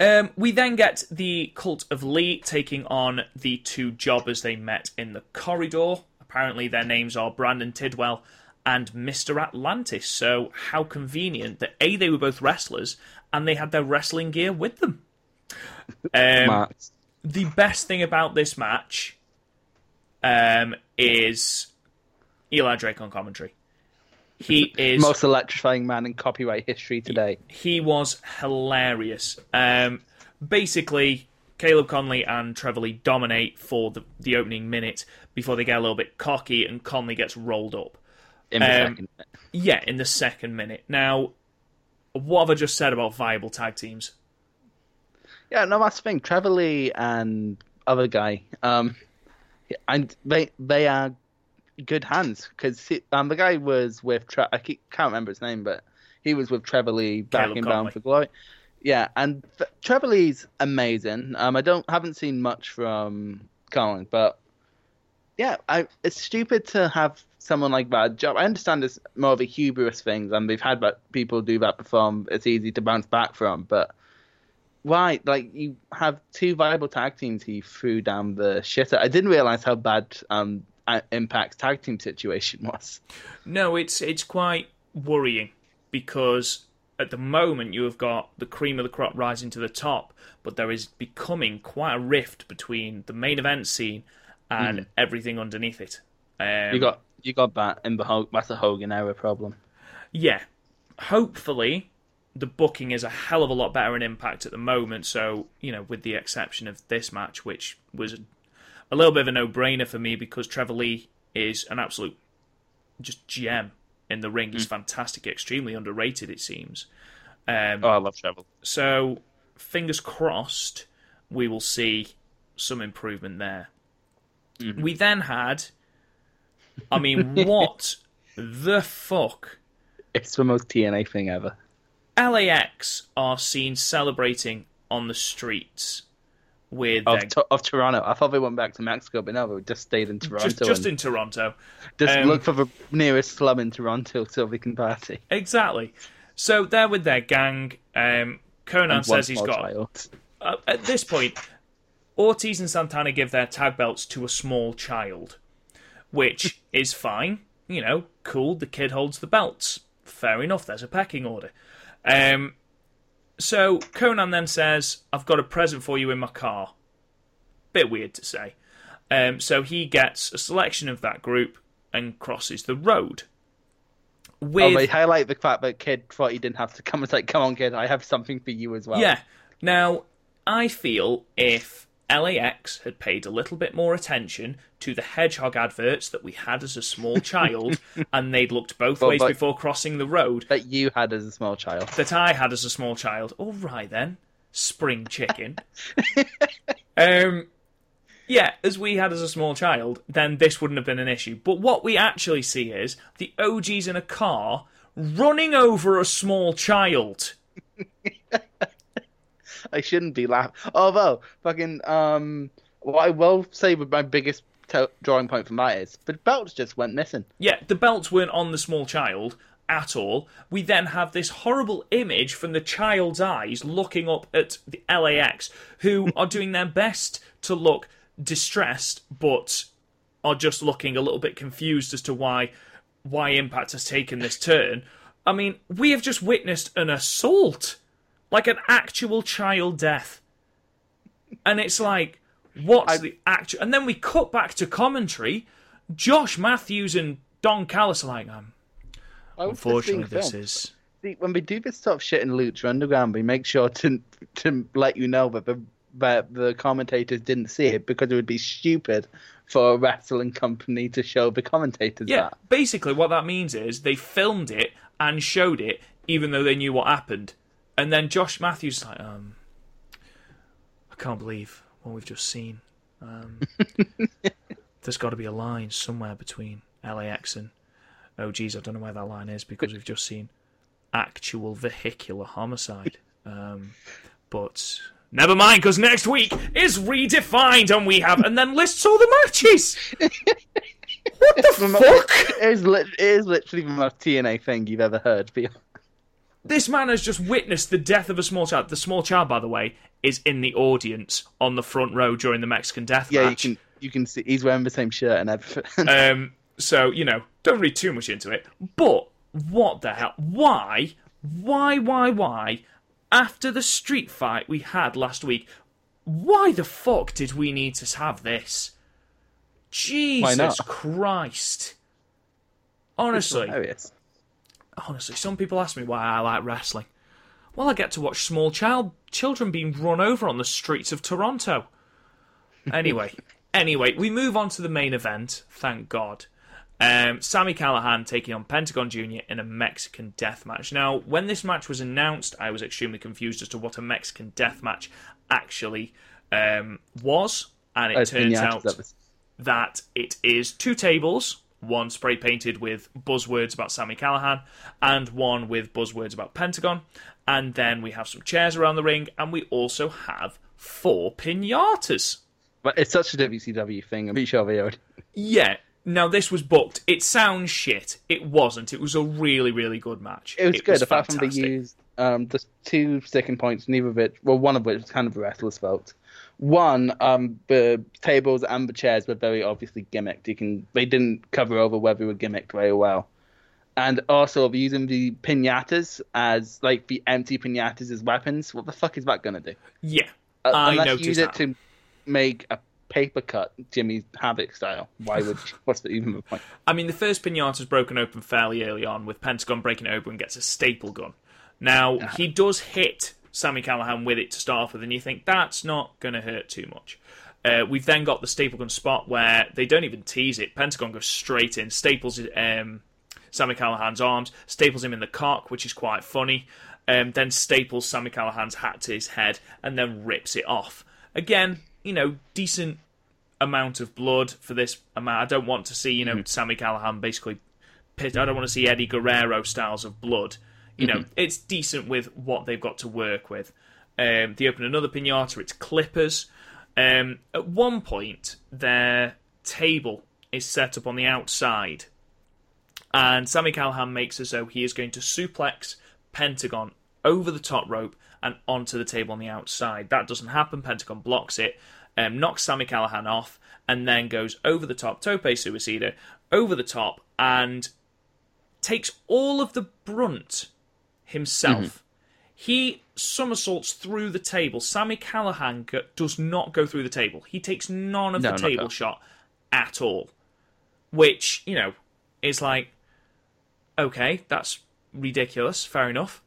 Um, we then get the Cult of Lee taking on the two jobbers they met in the corridor. Apparently their names are Brandon Tidwell and Mister Atlantis, so how convenient that A, they were both wrestlers, and they had their wrestling gear with them. Um, the best thing about this match um, is Eli Drake on commentary. He is... most electrifying man in copyright history today. He, he was hilarious. Um, basically, Caleb Conley and Trevor Lee dominate for the, the opening minute before they get a little bit cocky and Conley gets rolled up. In the um, second minute. Yeah, in the second minute. Now, what have I just said about viable tag teams? Yeah, no, that's the thing. Trevor Lee and other guy, um, and they they are good hands because um, the guy was with Tre- I can't remember his name, but he was with Trevor Lee back Caleb in Conley. Bound for Glory. Yeah, and th- Trevor Lee's amazing. Um, I don't haven't seen much from Colin, but yeah, I, it's stupid to have someone like that job. I understand it's more of a hubris thing, and we've had that people do that before. It's easy to bounce back from, but why? Like, you have two viable tag teams he threw down the shitter. I didn't realize how bad um, Impact's tag team situation was. No, it's it's quite worrying because at the moment you have got the cream of the crop rising to the top, but there is becoming quite a rift between the main event scene and mm. everything underneath it. Um, you got you got that in the Hulk, that's a Hogan era problem. Yeah, hopefully. The booking is a hell of a lot better in Impact at the moment, so, you know, with the exception of this match, which was a little bit of a no-brainer for me because Trevor Lee is an absolute just gem in the ring. Mm. He's fantastic, extremely underrated, it seems. Um, oh, I love Trevor. So, fingers crossed, we will see some improvement there. Mm. We then had, I mean, what the fuck? It's the most T N A thing ever. L A X are seen celebrating on the streets with of, their... to, of Toronto. I thought they went back to Mexico, but no, they just stayed in Toronto. Just, just in Toronto. Just um, look for the nearest slum in Toronto so they can party. Exactly. So they're with their gang. Um, Conan says he's got... Uh, at this point, Ortiz and Santana give their tag belts to a small child, which is fine. You know, cool, the kid holds the belts. Fair enough, there's a pecking order. Um, so Conan then says, I've got a present for you in my car. Bit weird to say. Um, so he gets a selection of that group and crosses the road. With... Oh, they highlight the fact that kid thought he didn't have to come and say, come on kid, I have something for you as well. Yeah. Now, I feel if L A X had paid a little bit more attention to the hedgehog adverts that we had as a small child, and they'd looked both well, ways but, before crossing the road. That you had as a small child. That I had as a small child. All right then, spring chicken. um, yeah, as we had as a small child, then this wouldn't have been an issue. But what we actually see is the O Gs in a car running over a small child. I shouldn't be laughing. Although, fucking, um, what I will say with my biggest t- drawing point from that is, the belts just went missing. Yeah, the belts weren't on the small child at all. We then have this horrible image from the child's eyes looking up at the L A X, who are doing their best to look distressed, but are just looking a little bit confused as to why why Impact has taken this turn. I mean, we have just witnessed an assault. Like an actual child death. And it's like, what's I, the actual... And then we cut back to commentary. Josh Matthews and Don Callis are like, um, unfortunately this, this is... See, when we do this sort of shit in Lucha Underground, we make sure to to let you know that the, that the commentators didn't see it because it would be stupid for a wrestling company to show the commentators yeah, that. Yeah, basically what that means is they filmed it and showed it even though they knew what happened. And then Josh Matthews is like, um, I can't believe what we've just seen. Um, there's got to be a line somewhere between L A X and O Gs. I don't know where that line is because we've just seen actual vehicular homicide. Um, but never mind, because next week is Redefined and we have... And then lists all the matches! What the fuck? It is, it is literally the most T N A thing you've ever heard, Bill. This man has just witnessed the death of a small child. The small child, by the way, is in the audience on the front row during the Mexican death yeah, match. Yeah, you can, you can see he's wearing the same shirt and everything. um, so, you know, don't read too much into it. But what the hell? Why? Why, why, why? After the street fight we had last week, why the fuck did we need to have this? Jesus Christ. Honestly. Honestly, some people ask me why I like wrestling. Well, I get to watch small child children being run over on the streets of Toronto. Anyway, anyway, we move on to the main event, thank God. Um, Sami Callihan taking on Pentagon Junior in a Mexican death match. Now, when this match was announced, I was extremely confused as to what a Mexican death match actually um, was, and it oh, turns out that, was... that it is two tables, one spray painted with buzzwords about Sami Callihan, and one with buzzwords about Pentagon, and then we have some chairs around the ring, and we also have four piñatas. But it's such a W C W thing, I'm pretty sure they already... Yeah. Now, this was booked. It sounds shit. It wasn't. It was a really, really good match. It was it good. Was apart fantastic. From they used um, the two sticking points, neither of which, well, one of which was kind of a wrestler's fault. One, um, the tables and the chairs were very obviously gimmicked. You can They didn't cover over whether they were gimmicked very well. And also, they're using the piñatas as, like, the empty piñatas as weapons. What the fuck is that going to do? Yeah, uh, I unless noticed you use it that. to make a paper cut, Jimmy Havoc style. Why would what's the even the point? I mean, the first pinata's broken open fairly early on, with Pentagon breaking it open and gets a staple gun. Now uh-huh. he does hit Sami Callihan with it to start off with, and you think that's not going to hurt too much. Uh, we've then got the staple gun spot where they don't even tease it. Pentagon goes straight in, staples um, Sami Callahan's arms, staples him in the cock, which is quite funny. Um, then staples Sami Callahan's hat to his head, and then rips it off again. You know, decent amount of blood for this amount. I don't want to see, you know, mm-hmm. Sami Callihan basically pit. I don't want to see Eddie Guerrero styles of blood. You mm-hmm. know, it's decent with what they've got to work with. Um, they open another pinata, it's clippers. Um, at one point, their table is set up on the outside, and Sami Callihan makes as though he is going to suplex Pentagon over the top rope and onto the table on the outside. That doesn't happen. Pentagon blocks it, um, knocks Sami Callihan off, and then goes over the top, tope suicida, over the top, and takes all of the brunt himself. Mm-hmm. He somersaults through the table. Sami Callihan go- does not go through the table. He takes none of no, the table that. shot at all. Which, you know, is like, okay, that's ridiculous, fair enough.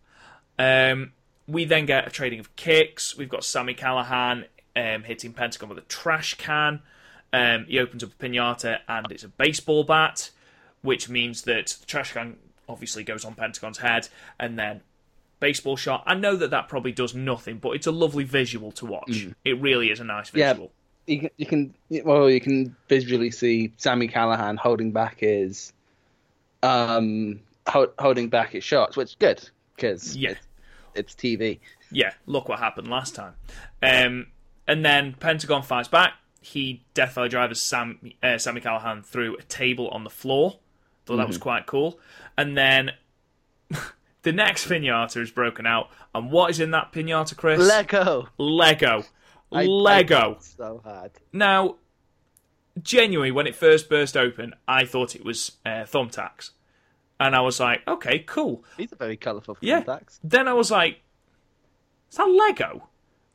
Um... We then get a trading of kicks. We've got Sami Callihan um, hitting Pentagon with a trash can. Um, he opens up a pinata, and it's a baseball bat, which means that the trash can obviously goes on Pentagon's head, and then baseball shot. I know that that probably does nothing, but it's a lovely visual to watch. Mm. It really is a nice visual. Yeah, you can, you can well, you can visually see Sami Callihan holding back his, um, ho- holding back his shots, which is good because yeah. It's T V. Yeah, look what happened last time. Um, and then Pentagon fights back. He Death Valley drives Sam, uh, Sami Callihan through a table on the floor. Thought mm-hmm. that was quite cool. And then the next pinata is broken out. And what is in that pinata, Chris? Lego. Lego. I, Lego. I so hard. Now, genuinely, when it first burst open, I thought it was uh, thumbtacks. And I was like, okay, cool. These are very colourful yeah. contacts. Then I was like, is that Lego?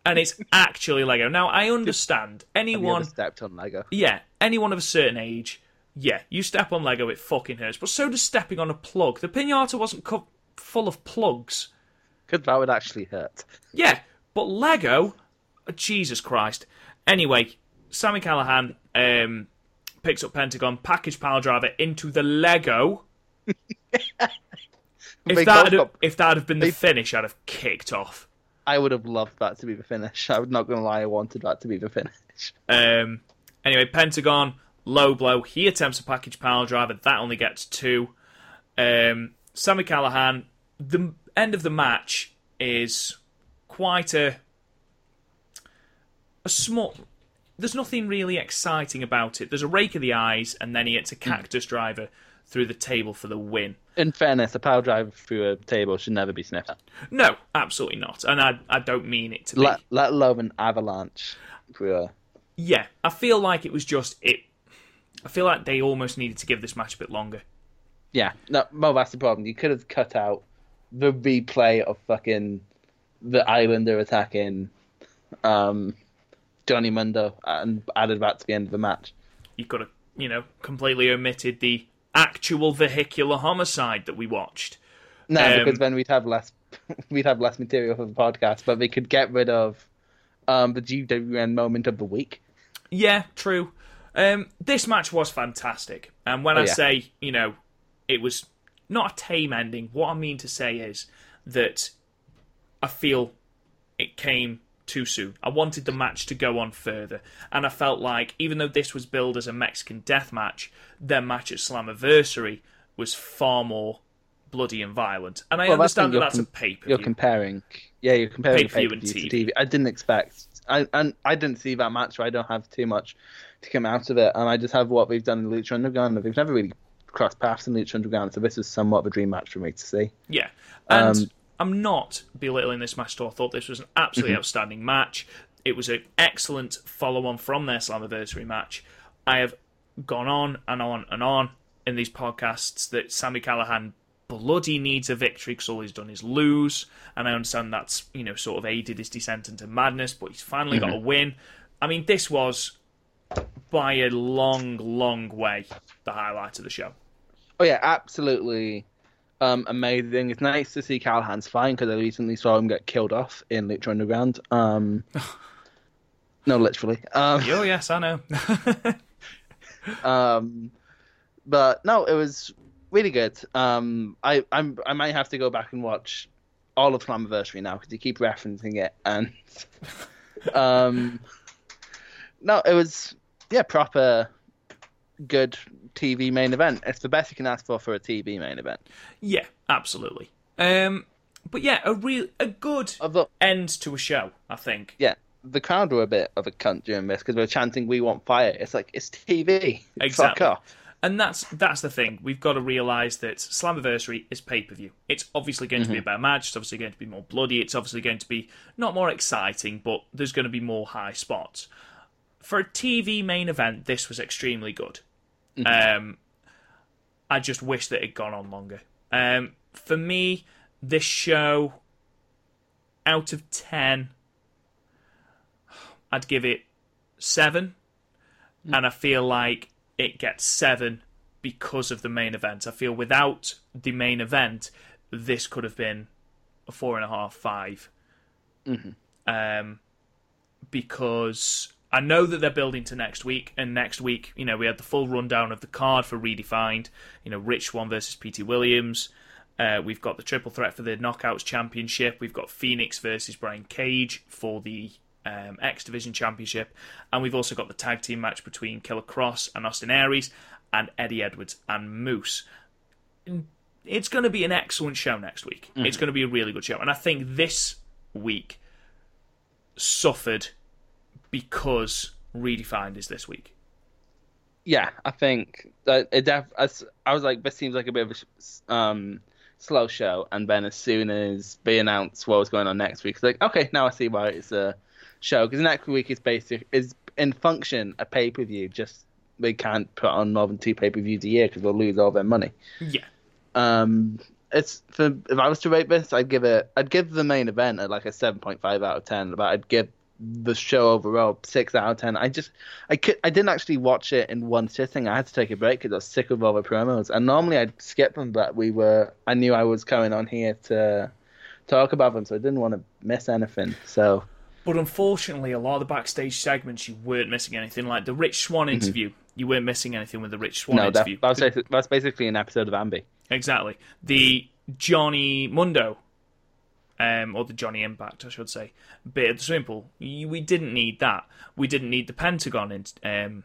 And it's actually Lego. Now, I understand. Anyone... Have you ever stepped on Lego? Yeah. Anyone of a certain age, yeah, you step on Lego, it fucking hurts. But so does stepping on a plug. The pinata wasn't co- full of plugs. Because that would actually hurt. Yeah. But Lego... Jesus Christ. Anyway, Sami Callihan um, picks up Pentagon, package power driver into the Lego... if, that had, if that had been the they, finish, I'd have kicked off. I would have loved that to be the finish. I'm not going to lie, I wanted that to be the finish. Um, anyway, Pentagon, low blow. He attempts a package power driver. That only gets two. Um, Sami Callihan, the end of the match is quite a a small... There's nothing really exciting about it. There's a rake of the eyes, and then he hits a cactus mm. driver through the table for the win. In fairness, a power drive through a table should never be sniffed at. No, absolutely not. And I I don't mean it to let, be. Let alone an avalanche. A... Yeah, I feel like it was just... it. I feel like they almost needed to give this match a bit longer. Yeah, no, well, that's the problem. You could have cut out the replay of fucking the Islander attacking um, Johnny Mundo and added that to the end of the match. You could have, you know, completely omitted the actual vehicular homicide that we watched. No, um, because then we'd have less we'd have less material for the podcast, but we could get rid of um, the G W N moment of the week. Yeah, true. Um, this match was fantastic. And when oh, I yeah. say, you know, it was not a tame ending, what I mean to say is that I feel it came too soon. I wanted the match to go on further. And I felt like, even though this was billed as a Mexican death match, their match at Slammiversary was far more bloody and violent. And I well, understand that's that that's com- a pay-per-view. You're comparing. Yeah, you're comparing pay-per-view, pay-per-view and T V. To T V. I didn't expect... I, and I didn't see that match, so I don't have too much to come out of it. And I just have what we've done in Lucha Underground. We've never really crossed paths in Lucha Underground, so this is somewhat of a dream match for me to see. Yeah. And... Um, I'm not belittling this match at all. I thought this was an absolutely mm-hmm. outstanding match. It was an excellent follow-on from their Slammiversary match. I have gone on and on and on in these podcasts that Sami Callihan bloody needs a victory because all he's done is lose. And I understand that's, you know, sort of aided his descent into madness, but he's finally mm-hmm. got a win. I mean, this was, by a long, long way, the highlight of the show. Oh, yeah, absolutely. Um, amazing. It's nice to see Callahan's fine because I recently saw him get killed off in Lucha Underground. Um, no, literally. Um, oh, yes, I know. um, but no, it was really good. Um, I I'm, I might have to go back and watch all of Slammiversary now because you keep referencing it. And um, no, it was, yeah, proper good T V main event. It's the best you can ask for for a T V main event. Yeah, absolutely. Um, but yeah, a real a good the, end to a show, I think. Yeah, the crowd were a bit of a cunt during this because we were chanting "We want fire." It's like it's T V. Exactly. Fuck off. And that's that's the thing. We've got to realise that Slammiversary is pay per view. It's obviously going mm-hmm. to be a better match. It's obviously going to be more bloody. It's obviously going to be not more exciting, but there's going to be more high spots. For a T V main event, this was extremely good. Um, I just wish that it had gone on longer. Um, for me, this show, out of ten, I'd give it seven. Mm. And I feel like it gets seven because of the main event. I feel without the main event, this could have been a four and a half, five. Mm-hmm. Um, because... I know that they're building to next week, and next week, you know, we had the full rundown of the card for Redefined. You know, Rich Swann versus P T Williams. Uh, we've got the triple threat for the Knockouts Championship. We've got Fénix versus Brian Cage for the um, X Division Championship. And we've also got the tag team match between Killer Kross and Austin Aries and Eddie Edwards and Moose. It's going to be an excellent show next week. Mm-hmm. It's going to be a really good show. And I think this week suffered... because Redefined is this week. Yeah, I think that it def- I, I was like, this seems like a bit of a um, slow show, and then as soon as they announced what was going on next week, it's like, okay, now I see why it's a show, because next week is basic is in function a pay per view. Just they can't put on more than two pay per views a year because they'll lose all their money. Yeah. Um, it's for if I was to rate this, I'd give it. I'd give the main event at like a seven point five out of ten. But I'd give the show overall six out of ten. I just I could I didn't actually watch it in one sitting. I had to take a break because I was sick of all the promos. And normally I'd skip them, but we were I knew I was coming on here to talk about them, so I didn't want to miss anything. So, but unfortunately, a lot of the backstage segments you weren't missing anything. Like the Rich Swann interview, mm-hmm. you weren't missing anything with the Rich Swann no, interview. No, that, that was basically an episode of Ambi. Exactly. The Johnny Mundo. Um, or the Johnny Impact, I should say. Bit of the swimming pool. We didn't need that. We didn't need the Pentagon in, um,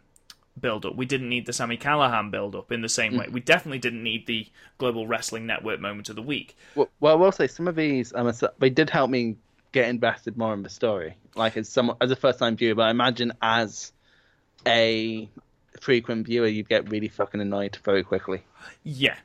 build-up. We didn't need the Sami Callihan build-up in the same mm. way. We definitely didn't need the Global Wrestling Network moment of the week. Well, well I will say, some of these, um, they did help me get invested more in the story. Like, as, some, as a first-time viewer, but I imagine as a frequent viewer, you'd get really fucking annoyed very quickly. Yeah.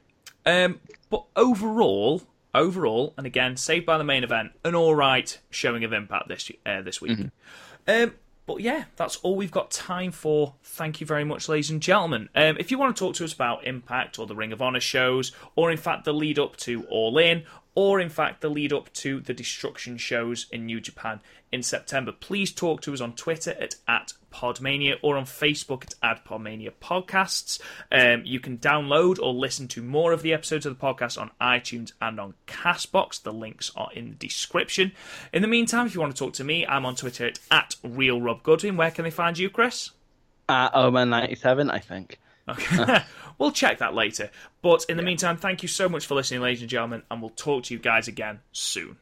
Um, but overall... Overall, and again, saved by the main event, an all right showing of Impact this uh, this week. Mm-hmm. Um, but yeah, that's all we've got time for. Thank you very much, ladies and gentlemen. Um, if you want to talk to us about Impact or the Ring of Honor shows, or in fact the lead up to All In, or in fact the lead up to the Destruction shows in New Japan in September. Please talk to us on Twitter at, at Podmania or on Facebook at Podmania Podcasts. Um, you can download or listen to more of the episodes of the podcast on iTunes and on Castbox. The links are in the description. In the meantime, if you want to talk to me, I'm on Twitter at, at RealRobGoodwin. Where can they find you, Chris? At Oman ninety-seven, I think. Okay. We'll check that later. But in the yeah. meantime, thank you so much for listening, ladies and gentlemen, and we'll talk to you guys again soon.